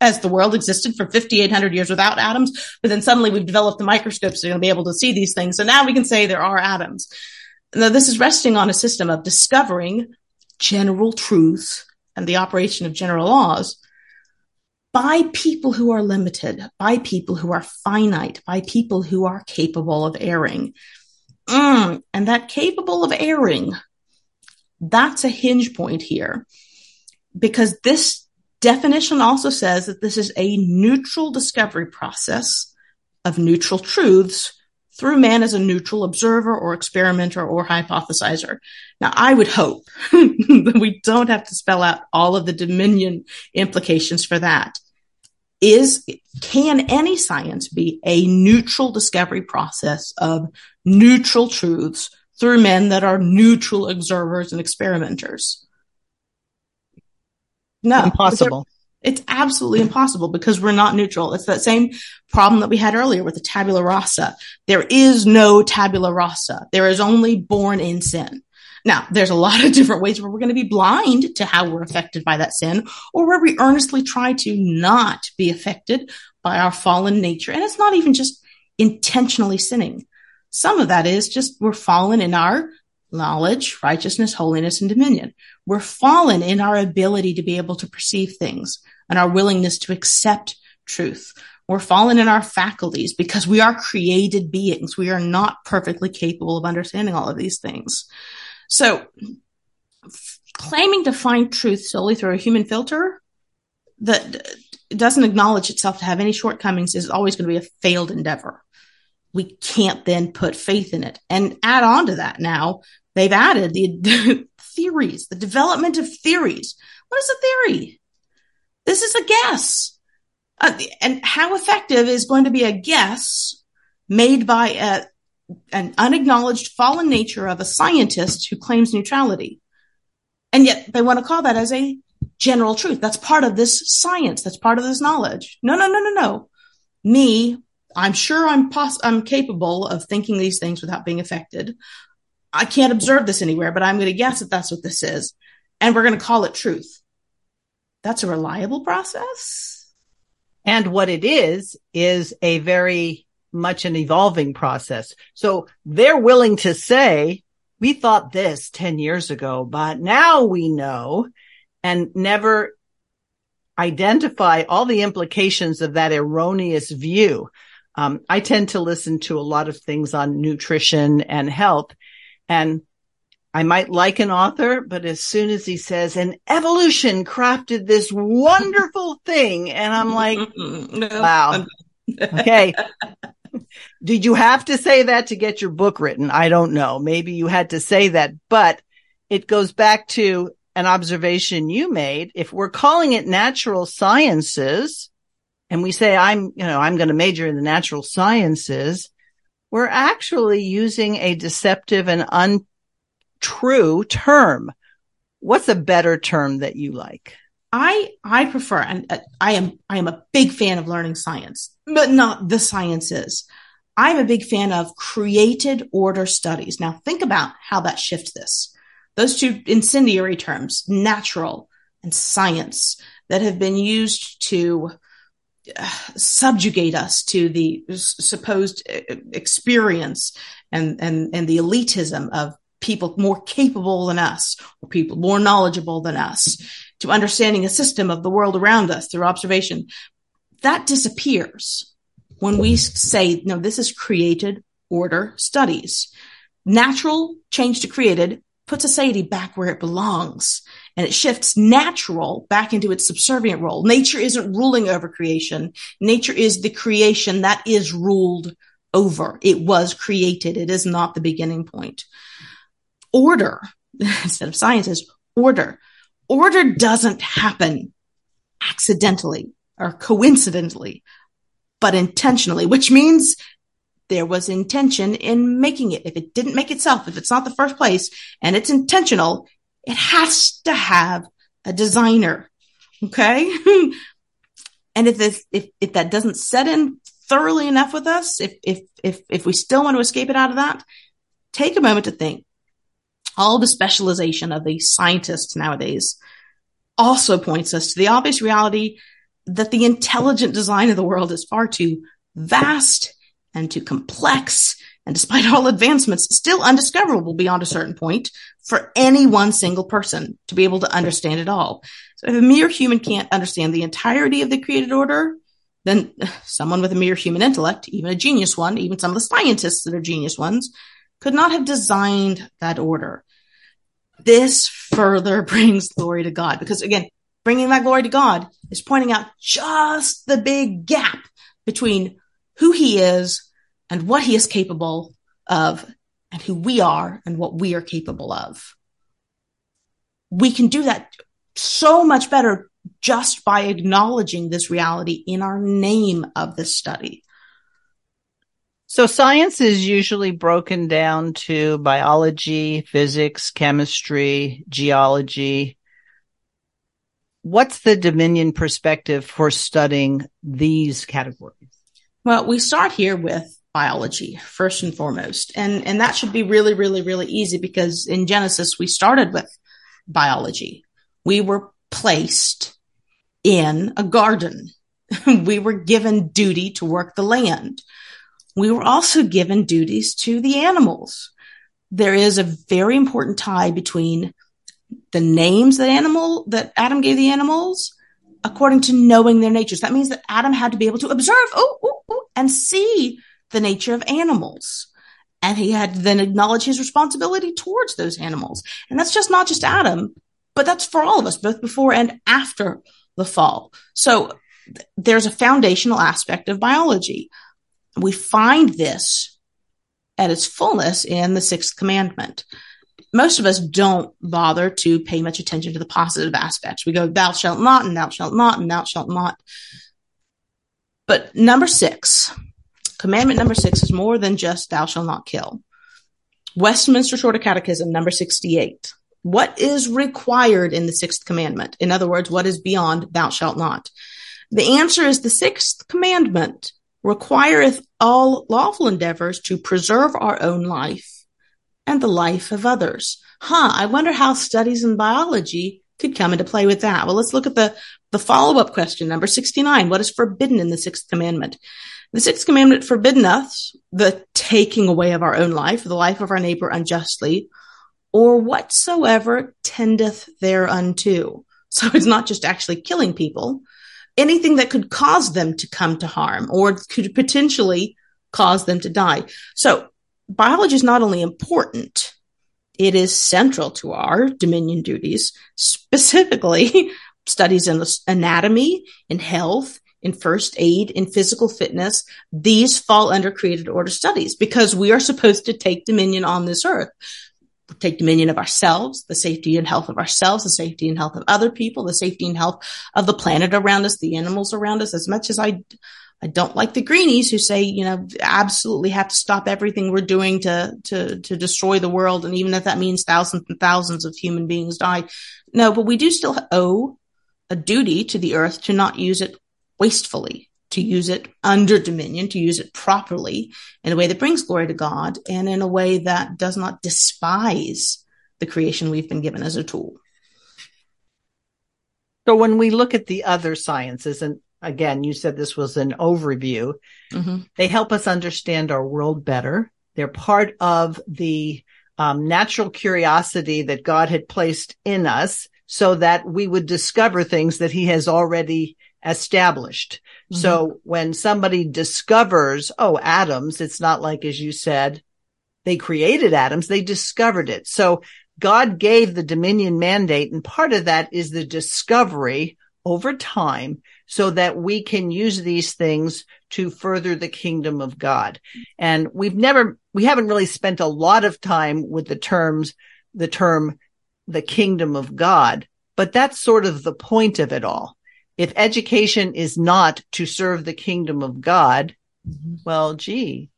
As the world existed for 5,800 years without atoms, but then suddenly we've developed the microscopes that are going to be able to see these things. So now we can say there are atoms. Now, this is resting on a system of discovering general truths and the operation of general laws by people who are limited, by people who are finite, by people who are capable of erring. And that capable of erring, that's a hinge point here, because this definition also says that this is a neutral discovery process of neutral truths through man as a neutral observer or experimenter or hypothesizer. Now, I would hope that we don't have to spell out all of the dominion implications for that. Can any science be a neutral discovery process of neutral truths through men that are neutral observers and experimenters? No. Impossible. It's absolutely impossible, because we're not neutral. It's that same problem that we had earlier with the tabula rasa. There is no tabula rasa. There is only born in sin. Now, there's a lot of different ways where we're going to be blind to how we're affected by that sin, or where we earnestly try to not be affected by our fallen nature. And it's not even just intentionally sinning. Some of that is just we're fallen in our knowledge, righteousness, holiness, and dominion. We're fallen in our ability to be able to perceive things and our willingness to accept truth. We're fallen in our faculties because we are created beings. We are not perfectly capable of understanding all of these things. So claiming to find truth solely through a human filter that doesn't acknowledge itself to have any shortcomings is always going to be a failed endeavor. We can't then put faith in it. And add on to that now, they've added the theories, the development of theories. What is a theory? This is a guess. And how effective is going to be a guess made by an unacknowledged fallen nature of a scientist who claims neutrality? And yet they want to call that as a general truth. That's part of this science. That's part of this knowledge. No. Me, I'm sure I'm capable of thinking these things without being affected. I can't observe this anywhere, but I'm going to guess that that's what this is. And we're going to call it truth. That's a reliable process. And what it is a very much an evolving process. So they're willing to say, we thought this 10 years ago, but now we know, and never identify all the implications of that erroneous view. I tend to listen to a lot of things on nutrition and health, and I might like an author, but as soon as he says, and evolution crafted this wonderful thing, and I'm like, wow. Okay. Did you have to say that to get your book written? I don't know. Maybe you had to say that, but it goes back to an observation you made. If we're calling it natural sciences and we say, I'm going to major in the natural sciences, we're actually using a deceptive and untrue term. What's a better term that you like? I prefer, and I am a big fan of learning science, but not the sciences. I'm a big fan of created order studies. Now think about how that shifts this. Those two incendiary terms, natural and science, that have been used to subjugate us to the supposed experience and the elitism of people more capable than us, or people more knowledgeable than us, to understanding a system of the world around us through observation. That disappears when we say, no, this is created order studies. Natural change to created puts a society back where it belongs, and it shifts natural back into its subservient role. Nature isn't ruling over creation. Nature is the creation that is ruled over. It was created. It is not the beginning point. Order, instead of sciences, order. Order doesn't happen accidentally or coincidentally, but intentionally, which means there was intention in making it. If it didn't make itself, if it's not the first place and it's intentional, it has to have a designer. Okay. And if that doesn't set in thoroughly enough with us, if we still want to escape it out of that, take a moment to think. All the specialization of the scientists nowadays also points us to the obvious reality that the intelligent design of the world is far too vast and too complex, and despite all advancements, still undiscoverable beyond a certain point for any one single person to be able to understand it all. So if a mere human can't understand the entirety of the created order, then someone with a mere human intellect, even a genius one, even some of the scientists that are genius ones, could not have designed that order. This further brings glory to God, because again, bringing that glory to God is pointing out just the big gap between who he is and what he is capable of, and who we are and what we are capable of. We can do that so much better just by acknowledging this reality in our name of this study. So science is usually broken down to biology, physics, chemistry, geology. What's the Dominion perspective for studying these categories? Well, we start here with biology, first and foremost. And that should be really, really, really easy, because in Genesis, we started with biology. We were placed in a garden. We were given duty to work the land. We were also given duties to the animals. There is a very important tie between the names that Adam gave the animals according to knowing their natures. That means that Adam had to be able to observe, and see the nature of animals. And he had to then acknowledge his responsibility towards those animals. And that's just not just Adam, but that's for all of us, both before and after the fall. So there's a foundational aspect of biology. We find this at its fullness in the sixth commandment. Most of us don't bother to pay much attention to the positive aspects. We go, thou shalt not, and thou shalt not, and thou shalt not. But commandment number 6 is more than just thou shalt not kill. Westminster Shorter Catechism, number 68. What is required in the sixth commandment? In other words, what is beyond thou shalt not? The answer is the sixth commandment requireth all lawful endeavors to preserve our own life and the life of others. I wonder how studies in biology could come into play with that. Well, let's look at the follow-up question, number 69. What is forbidden in the sixth commandment? The sixth commandment forbiddeth the taking away of our own life, the life of our neighbor unjustly, or whatsoever tendeth thereunto. So it's not just actually killing people. Anything that could cause them to come to harm or could potentially cause them to die. So biology is not only important, It is central to our dominion duties, specifically studies in anatomy, in health, in first aid, in physical fitness. These fall under created order studies because we are supposed to take dominion on this earth. We take dominion of ourselves, the safety and health of ourselves, the safety and health of other people, the safety and health of the planet around us, the animals around us. As much as I don't like the greenies who say, you know, absolutely have to stop everything we're doing to destroy the world. And even if that means thousands and thousands of human beings die. No, but we do still owe a duty to the earth to not use it wastefully, to use it under dominion, to use it properly in a way that brings glory to God and in a way that does not despise the creation we've been given as a tool. So when we look at the other sciences, and again, you said this was an overview. Mm-hmm. They help us understand our world better. They're part of the natural curiosity that God had placed in us so that we would discover things that he has already established. Mm-hmm. So when somebody discovers, atoms, it's not like, as you said, they created atoms, they discovered it. So God gave the dominion mandate, and part of that is the discovery over time so that we can use these things to further the kingdom of God. And we haven't really spent a lot of time with the term, the kingdom of God, but that's sort of the point of it all. If education is not to serve the kingdom of God, well, gee,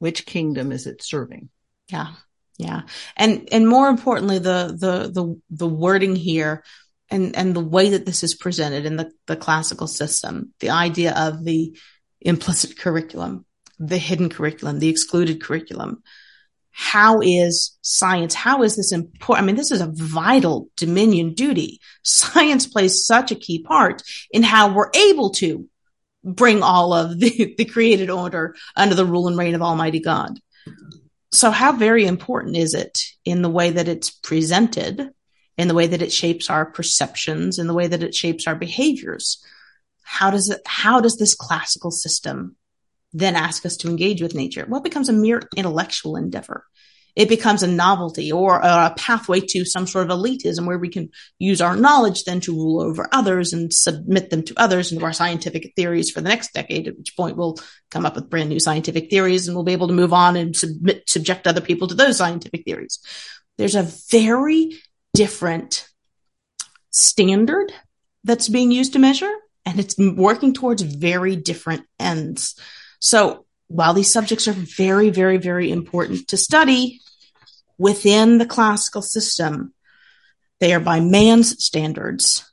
which kingdom is it serving? Yeah. And more importantly, the wording here, and the way that this is presented in the classical system, the idea of the implicit curriculum, the hidden curriculum, the excluded curriculum. How is science? How is this important? I mean, this is a vital dominion duty. Science plays such a key part in how we're able to bring all of the created order under the rule and reign of Almighty God. So how very important is it in the way that it's presented, in the way that it shapes our perceptions, in the way that it shapes our behaviors? How does this classical system then ask us to engage with nature? Well, it becomes a mere intellectual endeavor. It becomes a novelty or a pathway to some sort of elitism where we can use our knowledge then to rule over others and submit them to others and to our scientific theories for the next decade, at which point we'll come up with brand new scientific theories and we'll be able to move on and subject other people to those scientific theories. There's a very different standard that's being used to measure, and it's working towards very different ends. So while these subjects are very, very, very important to study within the classical system, they are by man's standards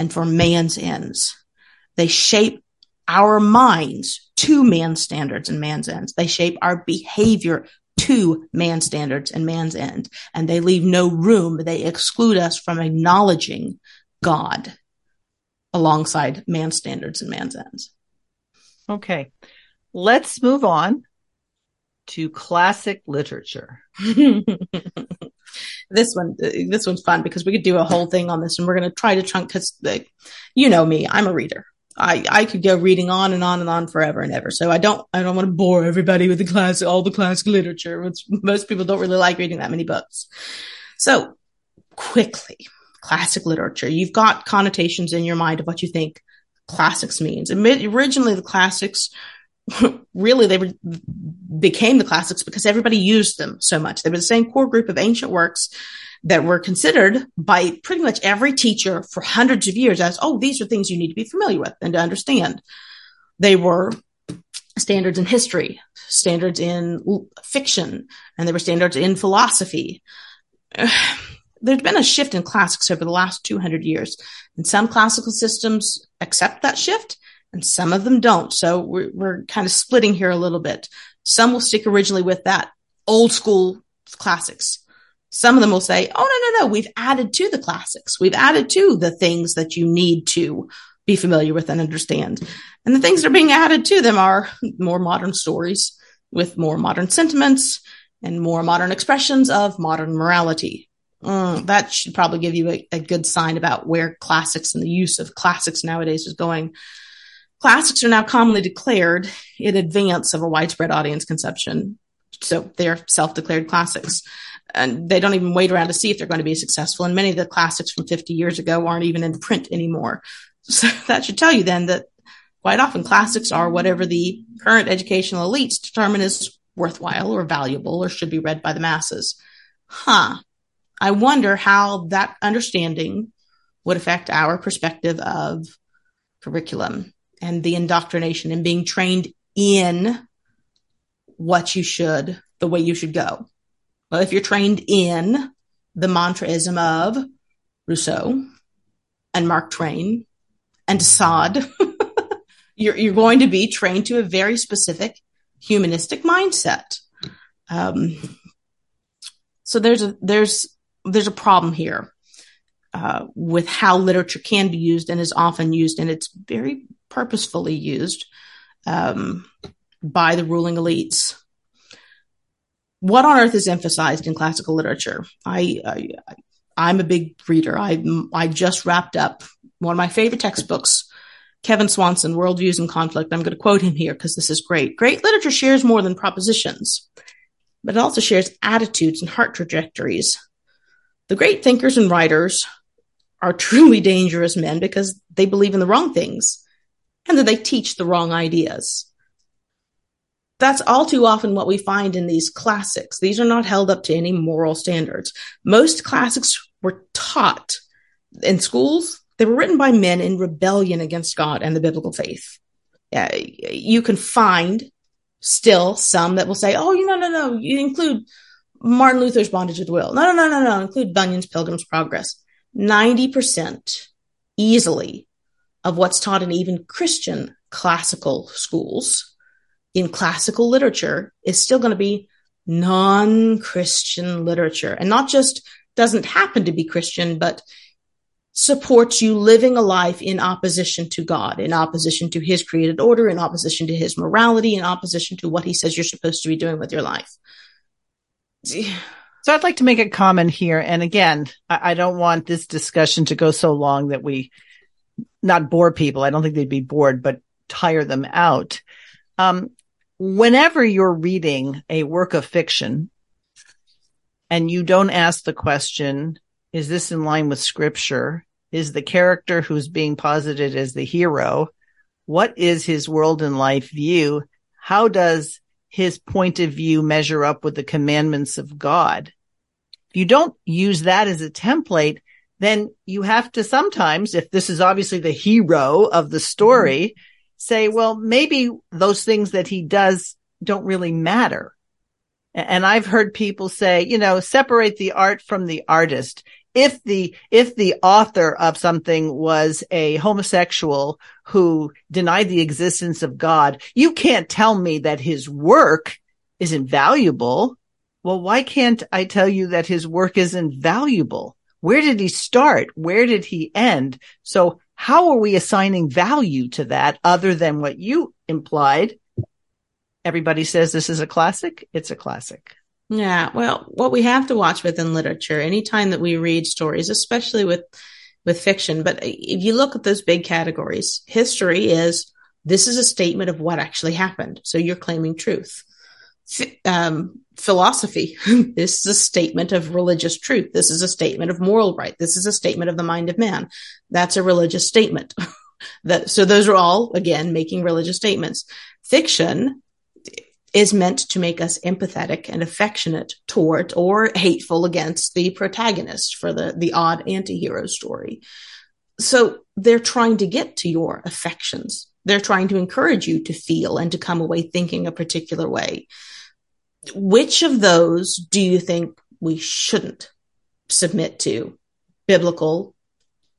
and for man's ends. They shape our minds to man's standards and man's ends. They shape our behavior to man's standards and man's end, and they leave no room. They exclude us from acknowledging God alongside man's standards and man's ends. Okay, let's move on to classic literature. This one's fun because we could do a whole thing on this, and we're going to try to chunk because, you know me, I'm a reader. I could go reading on and on and on forever and ever. So I don't want to bore everybody with all the classic literature, which most people don't really like reading that many books. So quickly, classic literature. You've got connotations in your mind of what you think classics means. And originally the classics, really became the classics because everybody used them so much. They were the same core group of ancient works that were considered by pretty much every teacher for hundreds of years as, these are things you need to be familiar with and to understand. They were standards in history, standards in fiction, and they were standards in philosophy. There's been a shift in classics over the last 200 years, and some classical systems accept that shift, and some of them don't. So we're kind of splitting here a little bit. Some will stick originally with that old school classics. Some of them will say, no, we've added to the classics. We've added to the things that you need to be familiar with and understand. And the things that are being added to them are more modern stories with more modern sentiments and more modern expressions of modern morality. That should probably give you a good sign about where classics and the use of classics nowadays is going. Classics are now commonly declared in advance of a widespread audience conception. So they're self-declared classics. and they don't even wait around to see if they're going to be successful. And many of the classics from 50 years ago aren't even in print anymore. So that should tell you then that quite often classics are whatever the current educational elites determine is worthwhile or valuable or should be read by the masses. I wonder how that understanding would affect our perspective of curriculum and the indoctrination and being trained in what you should, the way you should go. Well, if you're trained in the mantraism of Rousseau and Mark Twain and Sade, you're going to be trained to a very specific humanistic mindset. So there's a problem here with how literature can be used and is often used, and it's very purposefully used by the ruling elites. What on earth is emphasized in classical literature? I'm a big reader. I just wrapped up one of my favorite textbooks, Kevin Swanson, Worldviews in Conflict. I'm going to quote him here because this is great. Great literature shares more than propositions, but it also shares attitudes and heart trajectories. The great thinkers and writers are truly dangerous men because they believe in the wrong things and that they teach the wrong ideas. That's all too often what we find in these classics. These are not held up to any moral standards. Most classics were taught in schools. They were written by men in rebellion against God and the biblical faith. You can find still some that will say, oh, no, you include Martin Luther's Bondage of the Will. No, include Bunyan's Pilgrim's Progress. 90% easily of what's taught in even Christian classical schools in classical literature is still going to be non-Christian literature, and not just doesn't happen to be Christian, but supports you living a life in opposition to God, in opposition to his created order, in opposition to his morality, in opposition to what he says you're supposed to be doing with your life. So I'd like to make a comment here. And again, I don't want this discussion to go so long that we not bore people. I don't think they'd be bored, but tire them out. Whenever you're reading a work of fiction and you don't ask the question, is this in line with scripture? Is the character who's being posited as the hero, what is his world and life view? How does his point of view measure up with the commandments of God? If you don't use that as a template, then you have to sometimes, if this is obviously the hero of the story, say, well, maybe those things that he does don't really matter. And I've heard people say, separate the art from the artist. If the author of something was a homosexual who denied the existence of God, you can't tell me that his work isn't valuable. Well, why can't I tell you that his work isn't valuable? Where did he start? Where did he end? So how are we assigning value to that other than what you implied? Everybody says this is a classic. It's a classic. Yeah, well, what we have to watch within literature, anytime that we read stories, especially with fiction, but if you look at those big categories, history is, this is a statement of what actually happened. So you're claiming truth. Philosophy, this is a statement of religious truth. This is a statement of moral right. This is a statement of the mind of man. That's a religious statement. So those are all, again, making religious statements. Fiction is meant to make us empathetic and affectionate toward or hateful against the protagonist for the odd anti-hero story. So they're trying to get to your affections. They're trying to encourage you to feel and to come away thinking a particular way. Which of those do you think we shouldn't submit to? Biblical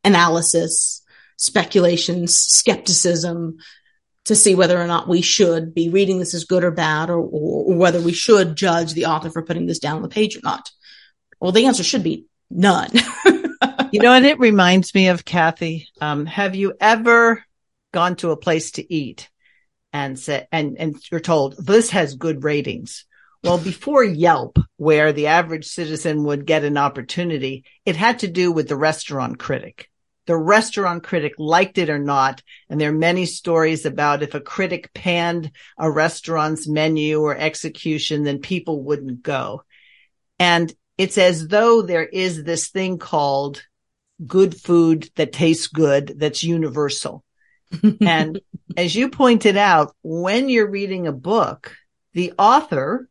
analysis, speculations, skepticism, to see whether or not we should be reading this as good or bad, or whether we should judge the author for putting this down on the page or not. Well, the answer should be none. And it reminds me of, Kathy, have you ever gone to a place to eat and said, and you're told this has good ratings? Well, before Yelp, where the average citizen would get an opportunity, it had to do with the restaurant critic. The restaurant critic liked it or not. And there are many stories about if a critic panned a restaurant's menu or execution, then people wouldn't go. And it's as though there is this thing called good food that tastes good, that's universal. And as you pointed out, when you're reading a book, the author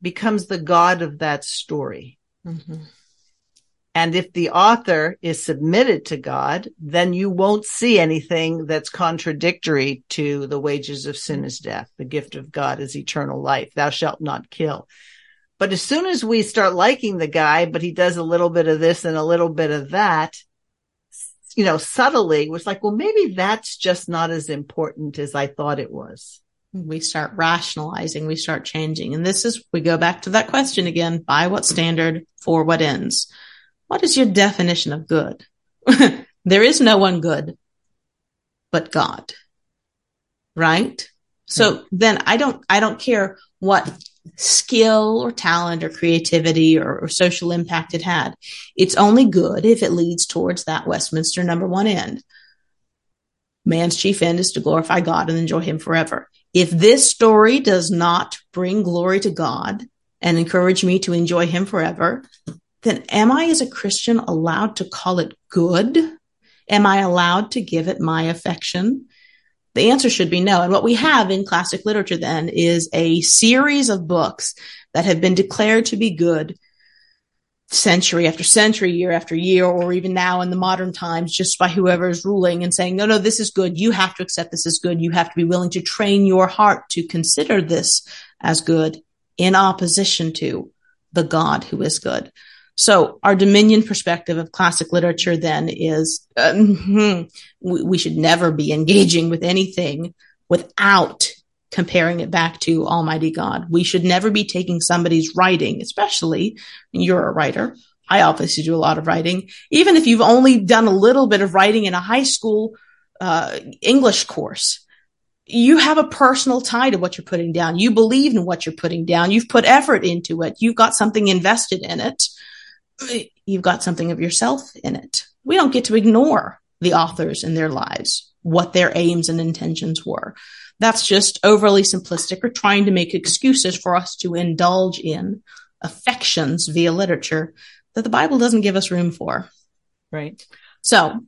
becomes the god of that story. Mm-hmm. And if the author is submitted to God, then you won't see anything that's contradictory to the wages of sin is death. The gift of God is eternal life. Thou shalt not kill. But as soon as we start liking the guy, but he does a little bit of this and a little bit of that, you know, subtly, was like, well, maybe that's just not as important as I thought it was. We start rationalizing, we start changing. And this is, we go back to that question again, by what standard, for what ends? What is your definition of good? There is no one good but God, right? So then I don't care what skill or talent or creativity or social impact it had. It's only good if it leads towards that Westminster number one end. Man's chief end is to glorify God and enjoy him forever. If this story does not bring glory to God and encourage me to enjoy him forever, then am I as a Christian allowed to call it good? Am I allowed to give it my affection? The answer should be no. And what we have in classic literature then is a series of books that have been declared to be good century after century, year after year, or even now in the modern times, just by whoever's ruling and saying, no, this is good. You have to accept this as good. You have to be willing to train your heart to consider this as good in opposition to the God who is good. So our dominion perspective of classic literature then is we should never be engaging with anything without comparing it back to Almighty God. We should never be taking somebody's writing, especially you're a writer. I obviously do a lot of writing. Even if you've only done a little bit of writing in a high school English course, you have a personal tie to what you're putting down. You believe in what you're putting down. You've put effort into it. You've got something invested in it. You've got something of yourself in it. We don't get to ignore the authors in their lives, what their aims and intentions were. That's just overly simplistic or trying to make excuses for us to indulge in affections via literature that the Bible doesn't give us room for. Right. So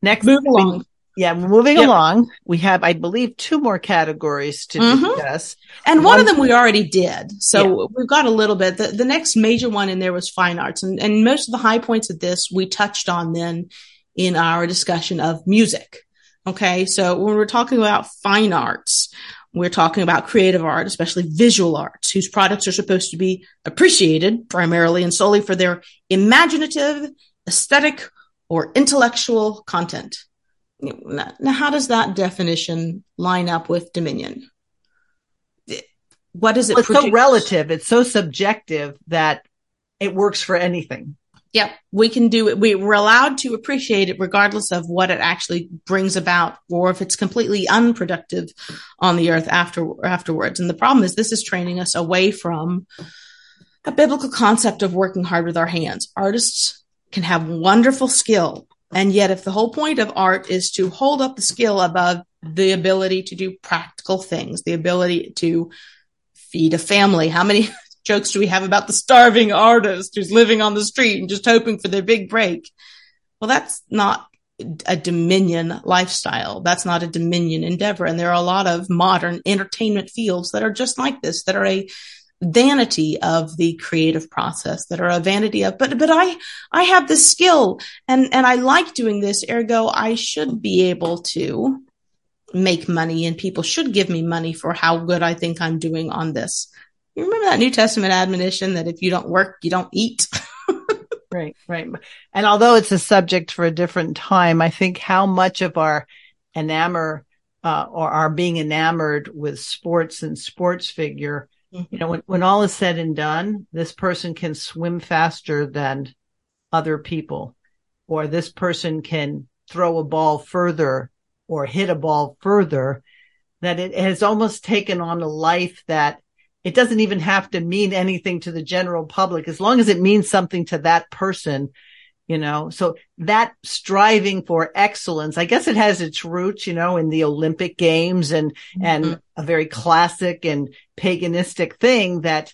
next, move along. Yeah, moving along. We have, I believe, two more categories to discuss. And one of them we already did. So we've got a little bit. The next major one in there was fine arts. And most of the high points of this we touched on then in our discussion of music. Okay, so when we're talking about fine arts, we're talking about creative art, especially visual arts, whose products are supposed to be appreciated primarily and solely for their imaginative, aesthetic, or intellectual content. Now, how does that definition line up with dominion? What is it? Well, it's so relative. It's so subjective that it works for anything. Yep. We can do it. We're allowed to appreciate it regardless of what it actually brings about or if it's completely unproductive on the earth afterwards. And the problem is this is training us away from a biblical concept of working hard with our hands. Artists can have wonderful skill. And yet if the whole point of art is to hold up the skill above the ability to do practical things, the ability to feed a family, how many jokes do we have about the starving artist who's living on the street and just hoping for their big break? Well, that's not a dominion lifestyle. That's not a dominion endeavor. And there are a lot of modern entertainment fields that are just like this, that are a vanity of the creative process, that are a vanity of, but I have this skill and I like doing this, ergo I should be able to make money and people should give me money for how good I think I'm doing on this. You remember that New Testament admonition that if you don't work, you don't eat. Right. And although it's a subject for a different time, I think how much of our being enamored with sports and sports figure, you know, when all is said and done, this person can swim faster than other people, or this person can throw a ball further or hit a ball further, that it has almost taken on a life that it doesn't even have to mean anything to the general public, as long as it means something to that person, you know. So that striving for excellence, I guess it has its roots, you know, in the Olympic Games and a very classic and paganistic thing that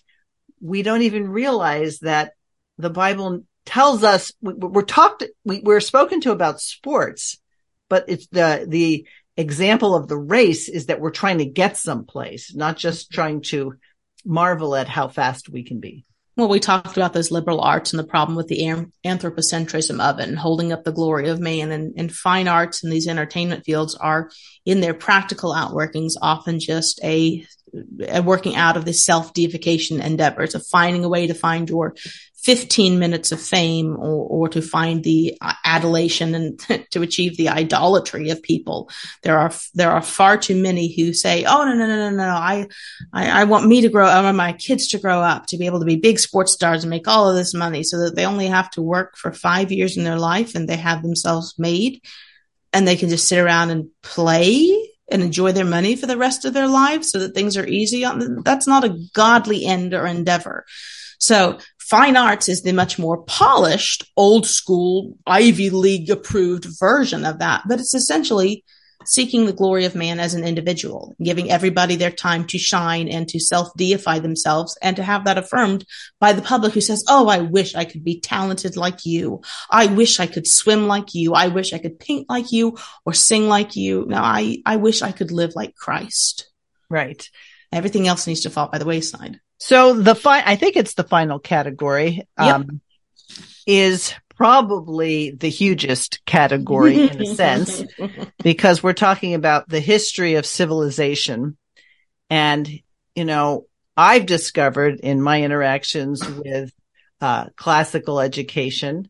we don't even realize that the Bible tells us we're spoken to about sports, but it's the example of the race is that we're trying to get someplace, not just trying to marvel at how fast we can be. Well, we talked about those liberal arts and the problem with the anthropocentrism of it and holding up the glory of man, and fine arts and these entertainment fields are in their practical outworkings often just a working out of this self-deification endeavors of finding a way to find your 15 minutes of fame or to find the adulation and to achieve the idolatry of people. There are far too many who say, oh, no. I want me to grow. I want my kids to grow up to be able to be big sports stars and make all of this money so that they only have to work for 5 years in their life and they have themselves made and they can just sit around and play and enjoy their money for the rest of their lives so that things are easy. That's not a godly end or endeavor. So fine arts is the much more polished, old school, Ivy League approved version of that. But it's essentially seeking the glory of man as an individual, giving everybody their time to shine and to self-deify themselves and to have that affirmed by the public who says, oh, I wish I could be talented like you. I wish I could swim like you. I wish I could paint like you or sing like you. No, I wish I could live like Christ. Right. Everything else needs to fall by the wayside. So I think it's the final category, is probably the hugest category in a sense, because we're talking about the history of civilization. And, you know, I've discovered in my interactions with classical education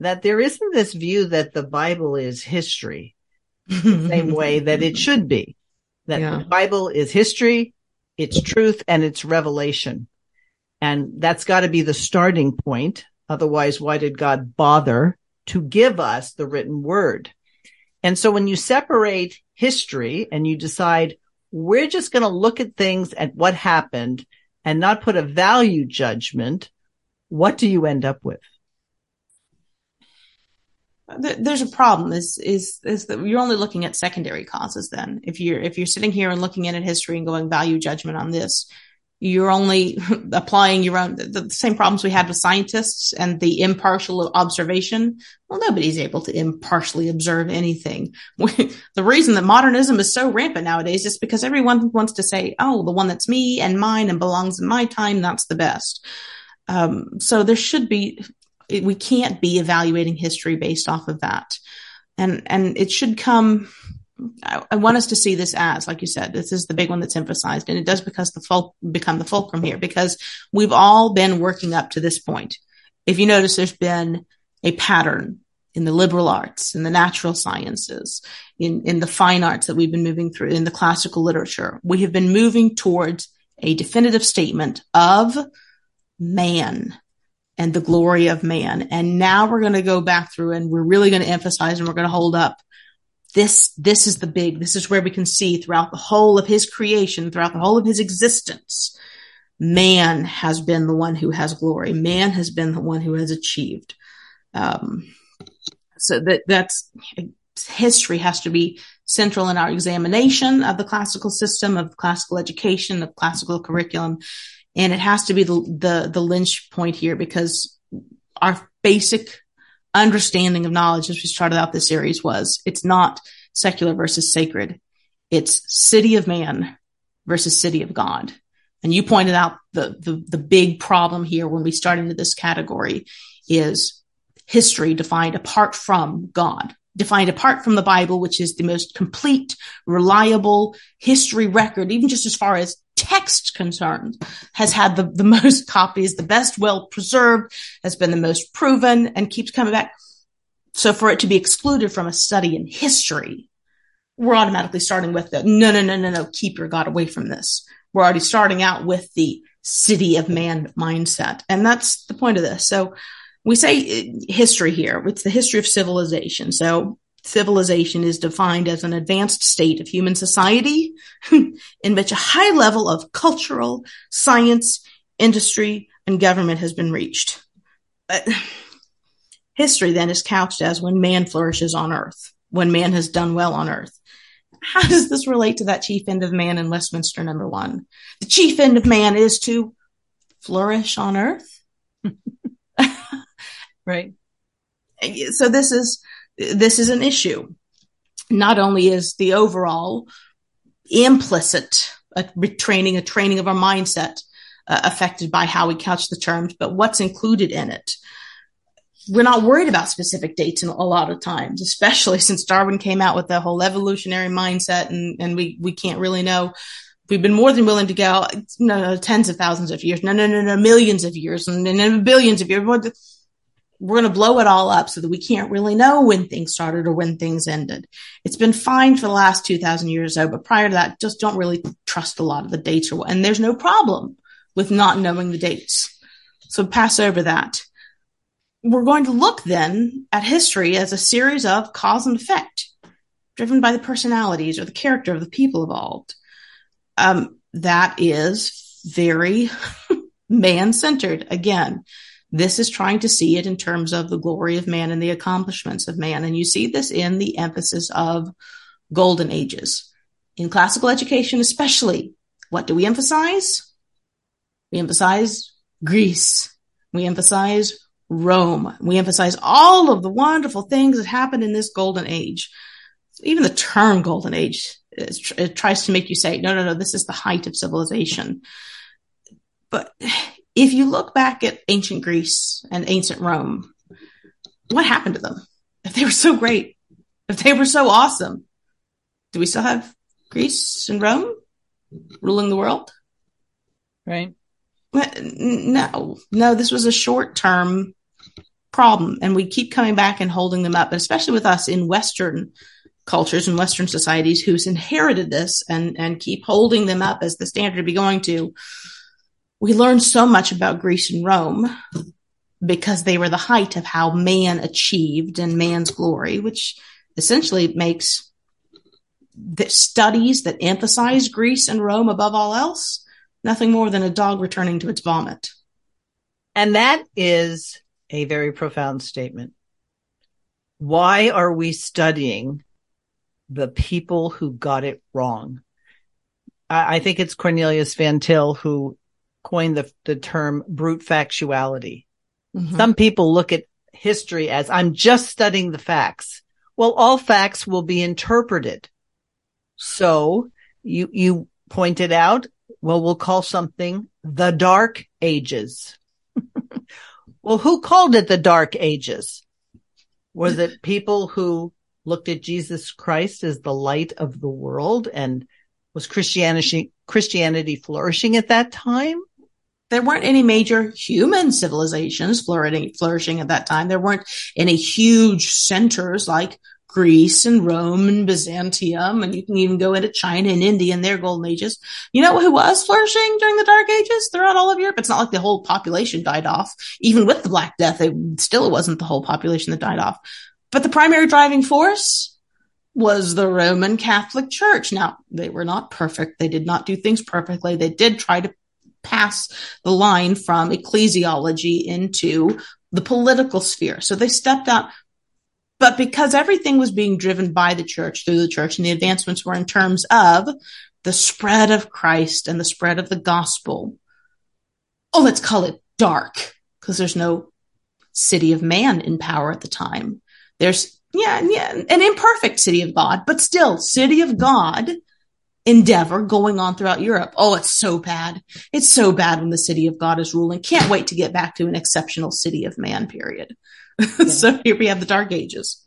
that there isn't this view that the Bible is history the same way that it should be, that the Bible is history, it's truth, and it's revelation. And that's got to be the starting point. Otherwise, why did God bother to give us the written word? And so when you separate history and you decide we're just going to look at things at what happened and not put a value judgment, what do you end up with? There's a problem is that you're only looking at secondary causes. Then if you're sitting here and looking at history and going value judgment on this, you're only applying your own, the same problems we had with scientists and the impartial observation. Well, nobody's able to impartially observe anything. The reason that modernism is so rampant nowadays is because everyone wants to say, oh, the one that's me and mine and belongs in my time, that's the best. So there should be, we can't be evaluating history based off of that. And it should come, I want us to see this as, like you said, this is the big one that's emphasized, and it does become the fulcrum here, because we've all been working up to this point. If you notice, there's been a pattern in the liberal arts, in the natural sciences, in the fine arts that we've been moving through, in the classical literature. We have been moving towards a definitive statement of man and the glory of man. And now we're going to go back through and we're really going to emphasize and we're going to hold up This is the big, this is where we can see throughout the whole of his creation, throughout the whole of his existence, man has been the one who has glory. Man has been the one who has achieved. So that's history has to be central in our examination of the classical system, of classical education, of classical curriculum. And it has to be the lynch point here, because our basic understanding of knowledge, as we started out this series, was it's not secular versus sacred. It's city of man versus city of God. And you pointed out the big problem here when we start into this category is history defined apart from God, defined apart from the Bible, which is the most complete, reliable history record, even just as far as text concerned, has had the most copies, the best well preserved, has been the most proven, and keeps coming back. So for it to be excluded from a study in history, we're automatically starting with the no, keep your God away from this. We're already starting out with the city of man mindset. And that's the point of this. So we say history here. It's the history of civilization. So civilization is defined as an advanced state of human society in which a high level of cultural, science, industry, and government has been reached. But history then is couched as when man flourishes on earth, when man has done well on earth. How does this relate to that chief end of man in Westminster number 1? The chief end of man is to flourish on earth. Right. So this is an issue. Not only is the overall implicit a training of our mindset affected by how we couch the terms, but what's included in it. We're not worried about specific dates in a lot of times, especially since Darwin came out with the whole evolutionary mindset, and we can't really know. We've been more than willing to go, no, tens of thousands of years, no, millions of years, and billions of years. We're going to blow it all up so that we can't really know when things started or when things ended. It's been fine for the last 2,000 years or so, but prior to that, just don't really trust a lot of the dates. And there's no problem with not knowing the dates. So pass over that. We're going to look then at history as a series of cause and effect, driven by the personalities or the character of the people involved. That is very man-centered again. This is trying to see it in terms of the glory of man and the accomplishments of man. And you see this in the emphasis of golden ages. In classical education especially, what do we emphasize? We emphasize Greece. We emphasize Rome. We emphasize all of the wonderful things that happened in this golden age. Even the term golden age, it tries to make you say, no, this is the height of civilization. But if you look back at ancient Greece and ancient Rome, what happened to them? If they were so great, if they were so awesome, do we still have Greece and Rome ruling the world? Right. No, this was a short-term problem, and we keep coming back and holding them up, especially with us in Western cultures and Western societies who's inherited this and keep holding them up as the standard to be going to. We learn so much about Greece and Rome because they were the height of how man achieved and man's glory, which essentially makes the studies that emphasize Greece and Rome above all else nothing more than a dog returning to its vomit. And that is a very profound statement. Why are we studying the people who got it wrong? I think it's Cornelius Van Til who coined the term brute factuality. Mm-hmm. Some people look at history as, I'm just studying the facts. Well, all facts will be interpreted. So you pointed out, well, we'll call something the Dark Ages. Well, who called it the Dark Ages? Was it people who looked at Jesus Christ as the light of the world, and was Christianity flourishing at that time? There weren't any major human civilizations flourishing at that time. There weren't any huge centers like Greece and Rome and Byzantium, and you can even go into China and India in their golden ages. You know who was flourishing during the Dark Ages throughout all of Europe? It's not like the whole population died off. Even with the Black Death, it wasn't the whole population that died off. But the primary driving force was the Roman Catholic Church. Now, they were not perfect. They did not do things perfectly. They did try to pass the line from ecclesiology into the political sphere. So they stepped out. But because everything was being driven by the church, through the church, and the advancements were in terms of the spread of Christ and the spread of the gospel, let's call it dark, because there's no city of man in power at the time. There's an imperfect city of God, but still city of God endeavor going on throughout Europe. Oh, it's so bad. It's so bad when the city of God is ruling. Can't wait to get back to an exceptional city of man, period. Yeah. So here we have the Dark Ages.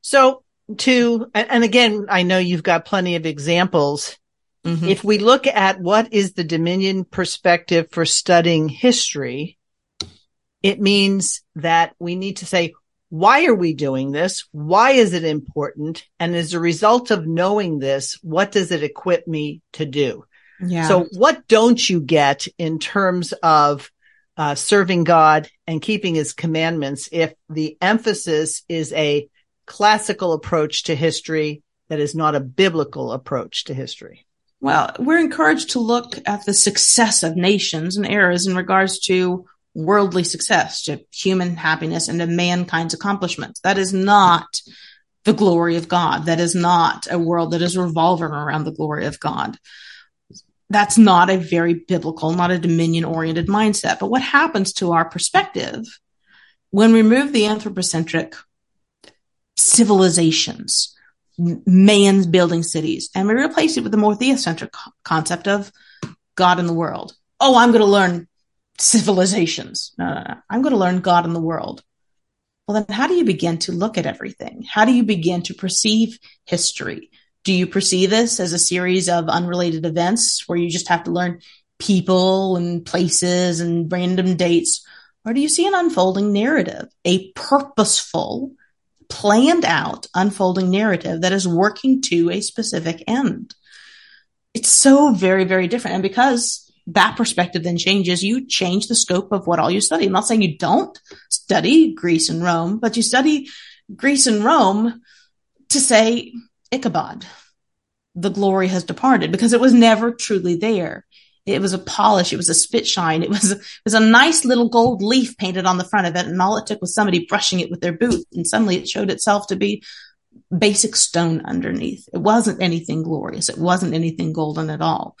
So and again, I know you've got plenty of examples. Mm-hmm. If we look at what is the dominion perspective for studying history, it means that we need to say, why are we doing this? Why is it important? And as a result of knowing this, what does it equip me to do? Yeah. So what don't you get in terms of serving God and keeping his commandments if the emphasis is a classical approach to history that is not a biblical approach to history? Well, we're encouraged to look at the success of nations and eras in regards to worldly success, to human happiness, and to mankind's accomplishments. That is not the glory of God. That is not a world that is revolving around the glory of God. that's not a very biblical, not a dominion-oriented mindset. But what happens to our perspective when we remove the anthropocentric civilizations, man's building cities, and we replace it with the more theocentric concept of God and the world? Oh, I'm going to learn civilizations. No. I'm going to learn God and the world. Well, then how do you begin to look at everything? How do you begin to perceive history? Do you perceive this as a series of unrelated events where you just have to learn people and places and random dates? Or do you see an unfolding narrative, a purposeful, planned out unfolding narrative that is working to a specific end? It's so very, very different. And because that perspective then changes, you change the scope of what all you study. I'm not saying you don't study Greece and Rome, but you study Greece and Rome to say, Ichabod, the glory has departed, because it was never truly there. It was a polish. It was a spit shine. It was a nice little gold leaf painted on the front of it. And all it took was somebody brushing it with their boot. And suddenly it showed itself to be basic stone underneath. It wasn't anything glorious. It wasn't anything golden at all.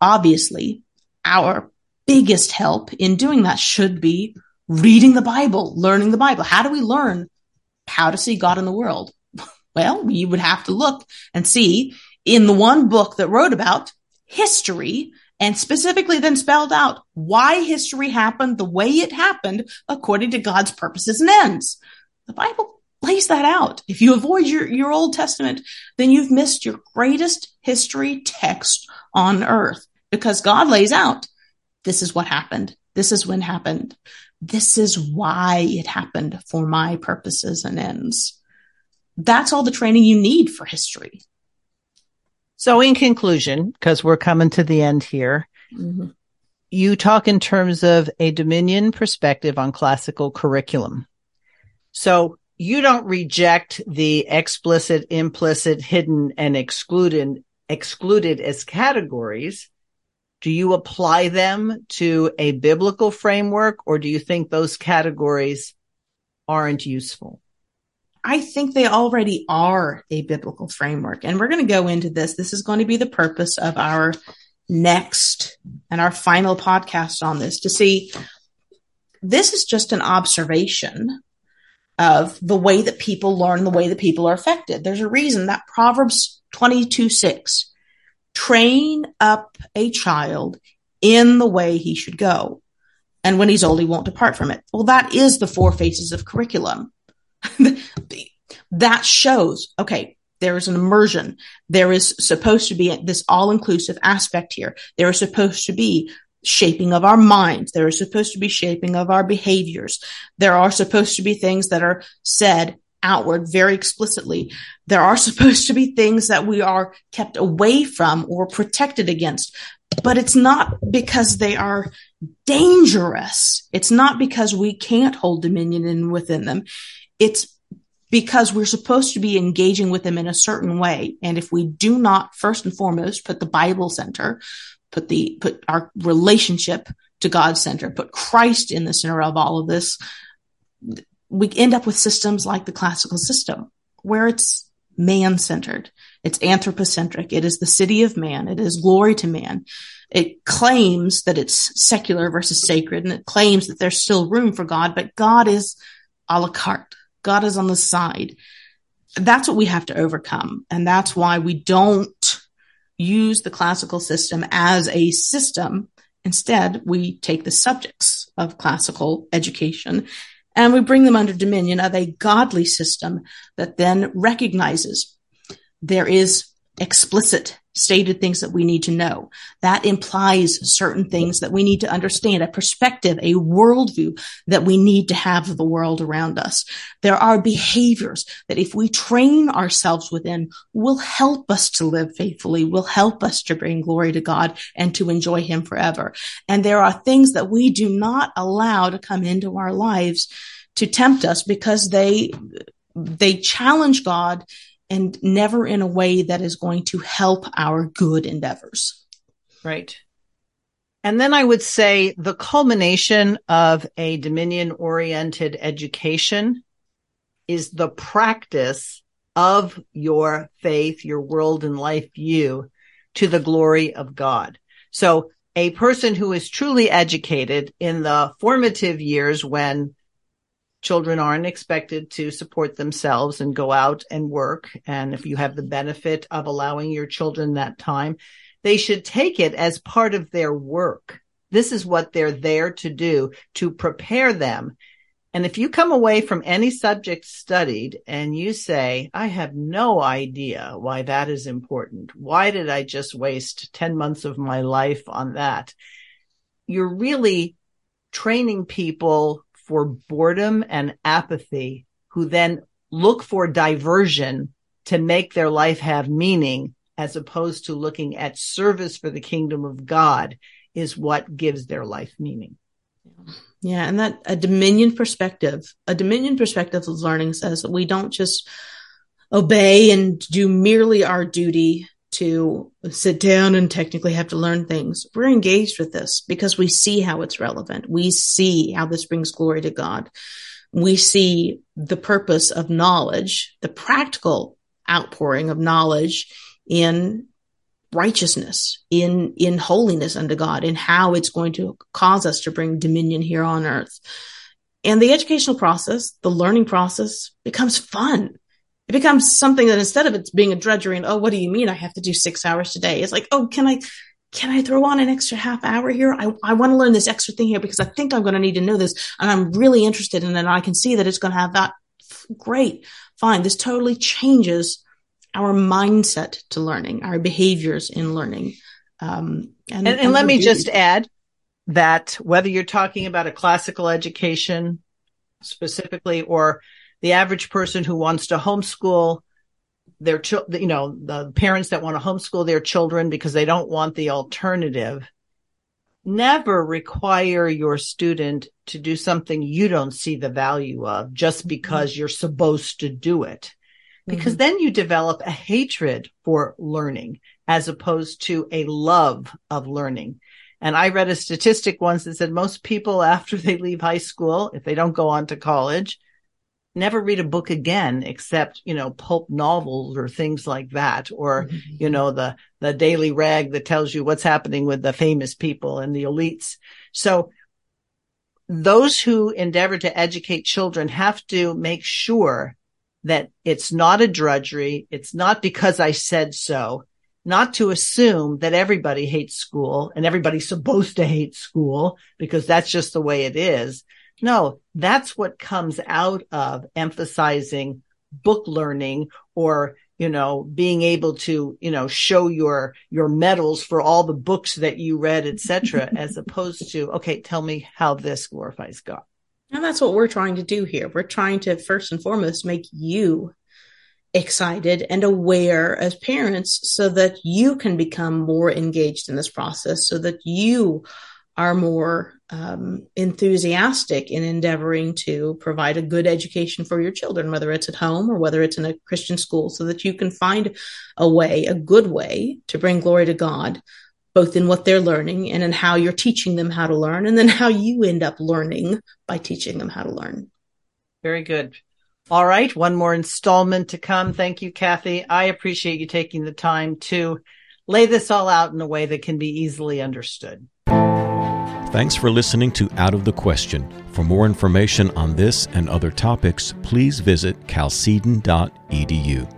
Obviously, our biggest help in doing that should be reading the Bible, learning the Bible. How do we learn how to see God in the world? Well, you would have to look and see in the one book that wrote about history, and specifically then spelled out why history happened the way it happened according to God's purposes and ends. The Bible lays that out. If you avoid your Old Testament, then you've missed your greatest history text on earth, because God lays out, this is what happened. This is when happened. This is why it happened for my purposes and ends. That's all the training you need for history. So in conclusion, because we're coming to the end here, mm-hmm. You talk in terms of a dominion perspective on classical curriculum. So you don't reject the explicit, implicit, hidden, and excluded as categories. Do you apply them to a biblical framework, or do you think those categories aren't useful? I think they already are a biblical framework, and we're going to go into this. This is going to be the purpose of our next and our final podcast on this, to see this is just an observation of the way that people learn, the way that people are affected. There's a reason that Proverbs 22:6, train up a child in the way he should go, and when he's old, he won't depart from it. Well, that is the four phases of curriculum. That shows, okay, there is an immersion. There is supposed to be this all-inclusive aspect here. There is supposed to be shaping of our minds. There is supposed to be shaping of our behaviors. There are supposed to be things that are said outward very explicitly. There are supposed to be things that we are kept away from or protected against, but it's not because they are dangerous. It's not because we can't hold dominion within them. It's because we're supposed to be engaging with them in a certain way. And if we do not, first and foremost, put the Bible center, put our relationship to God center, put Christ in the center of all of this, we end up with systems like the classical system, where it's man-centered, it's anthropocentric, it is the city of man, it is glory to man. It claims that it's secular versus sacred, and it claims that there's still room for God, but God is a la carte. God is on the side. That's what we have to overcome, and that's why we don't use the classical system as a system. Instead, we take the subjects of classical education and we bring them under dominion of a godly system that then recognizes there is explicit stated things that we need to know. That implies certain things that we need to understand, a perspective, a worldview that we need to have of the world around us. There are behaviors that if we train ourselves within will help us to live faithfully, will help us to bring glory to God and to enjoy him forever. And there are things that we do not allow to come into our lives to tempt us, because they challenge God, and never in a way that is going to help our good endeavors. Right. And then I would say the culmination of a dominion-oriented education is the practice of your faith, your world and life view to the glory of God. So a person who is truly educated in the formative years when children aren't expected to support themselves and go out and work, and if you have the benefit of allowing your children that time, they should take it as part of their work. This is what they're there to do, to prepare them. And if you come away from any subject studied and you say, I have no idea why that is important. Why did I just waste 10 months of my life on that? You're really training people for boredom and apathy, who then look for diversion to make their life have meaning, as opposed to looking at service for the kingdom of God is what gives their life meaning. Yeah. And that a dominion perspective of learning says that we don't just obey and do merely our duty to sit down and technically have to learn things. We're engaged with this because we see how it's relevant. We see how this brings glory to God. We see the purpose of knowledge, the practical outpouring of knowledge in righteousness, in holiness unto God, and how it's going to cause us to bring dominion here on earth. And the educational process, the learning process, becomes fun. It becomes something that instead of it's being a drudgery and, oh, what do you mean I have to do 6 hours today? It's like, oh, can I throw on an extra half hour here? I want to learn this extra thing here because I think I'm going to need to know this. And I'm really interested in it. And I can see that it's going to have that. Great. Fine. This totally changes our mindset to learning, our behaviors in learning. And let me just add that whether you're talking about a classical education specifically or the average person who wants to homeschool their children, you know, the parents that want to homeschool their children because they don't want the alternative, never require your student to do something you don't see the value of just because you're supposed to do it. Because then you develop a hatred for learning as opposed to a love of learning. And I read a statistic once that said most people after they leave high school, if they don't go on to college, never read a book again except, you know, pulp novels or things like that. Or, you know, the daily rag that tells you what's happening with the famous people and the elites. So those who endeavor to educate children have to make sure that it's not a drudgery. It's not because I said so, not to assume that everybody hates school and everybody's supposed to hate school because that's just the way it is. No, that's what comes out of emphasizing book learning or, you know, being able to, you know, show your medals for all the books that you read, et cetera, as opposed to, okay, tell me how this glorifies God. And that's what we're trying to do here. We're trying to first and foremost make you excited and aware as parents so that you can become more engaged in this process, so that you are more enthusiastic in endeavoring to provide a good education for your children, whether it's at home or whether it's in a Christian school, so that you can find a way, a good way to bring glory to God, both in what they're learning and in how you're teaching them how to learn, and then how you end up learning by teaching them how to learn. Very good. All right. One more installment to come. Thank you, Kathy. I appreciate you taking the time to lay this all out in a way that can be easily understood. Thanks for listening to Out of the Question. For more information on this and other topics, please visit calcedon.edu.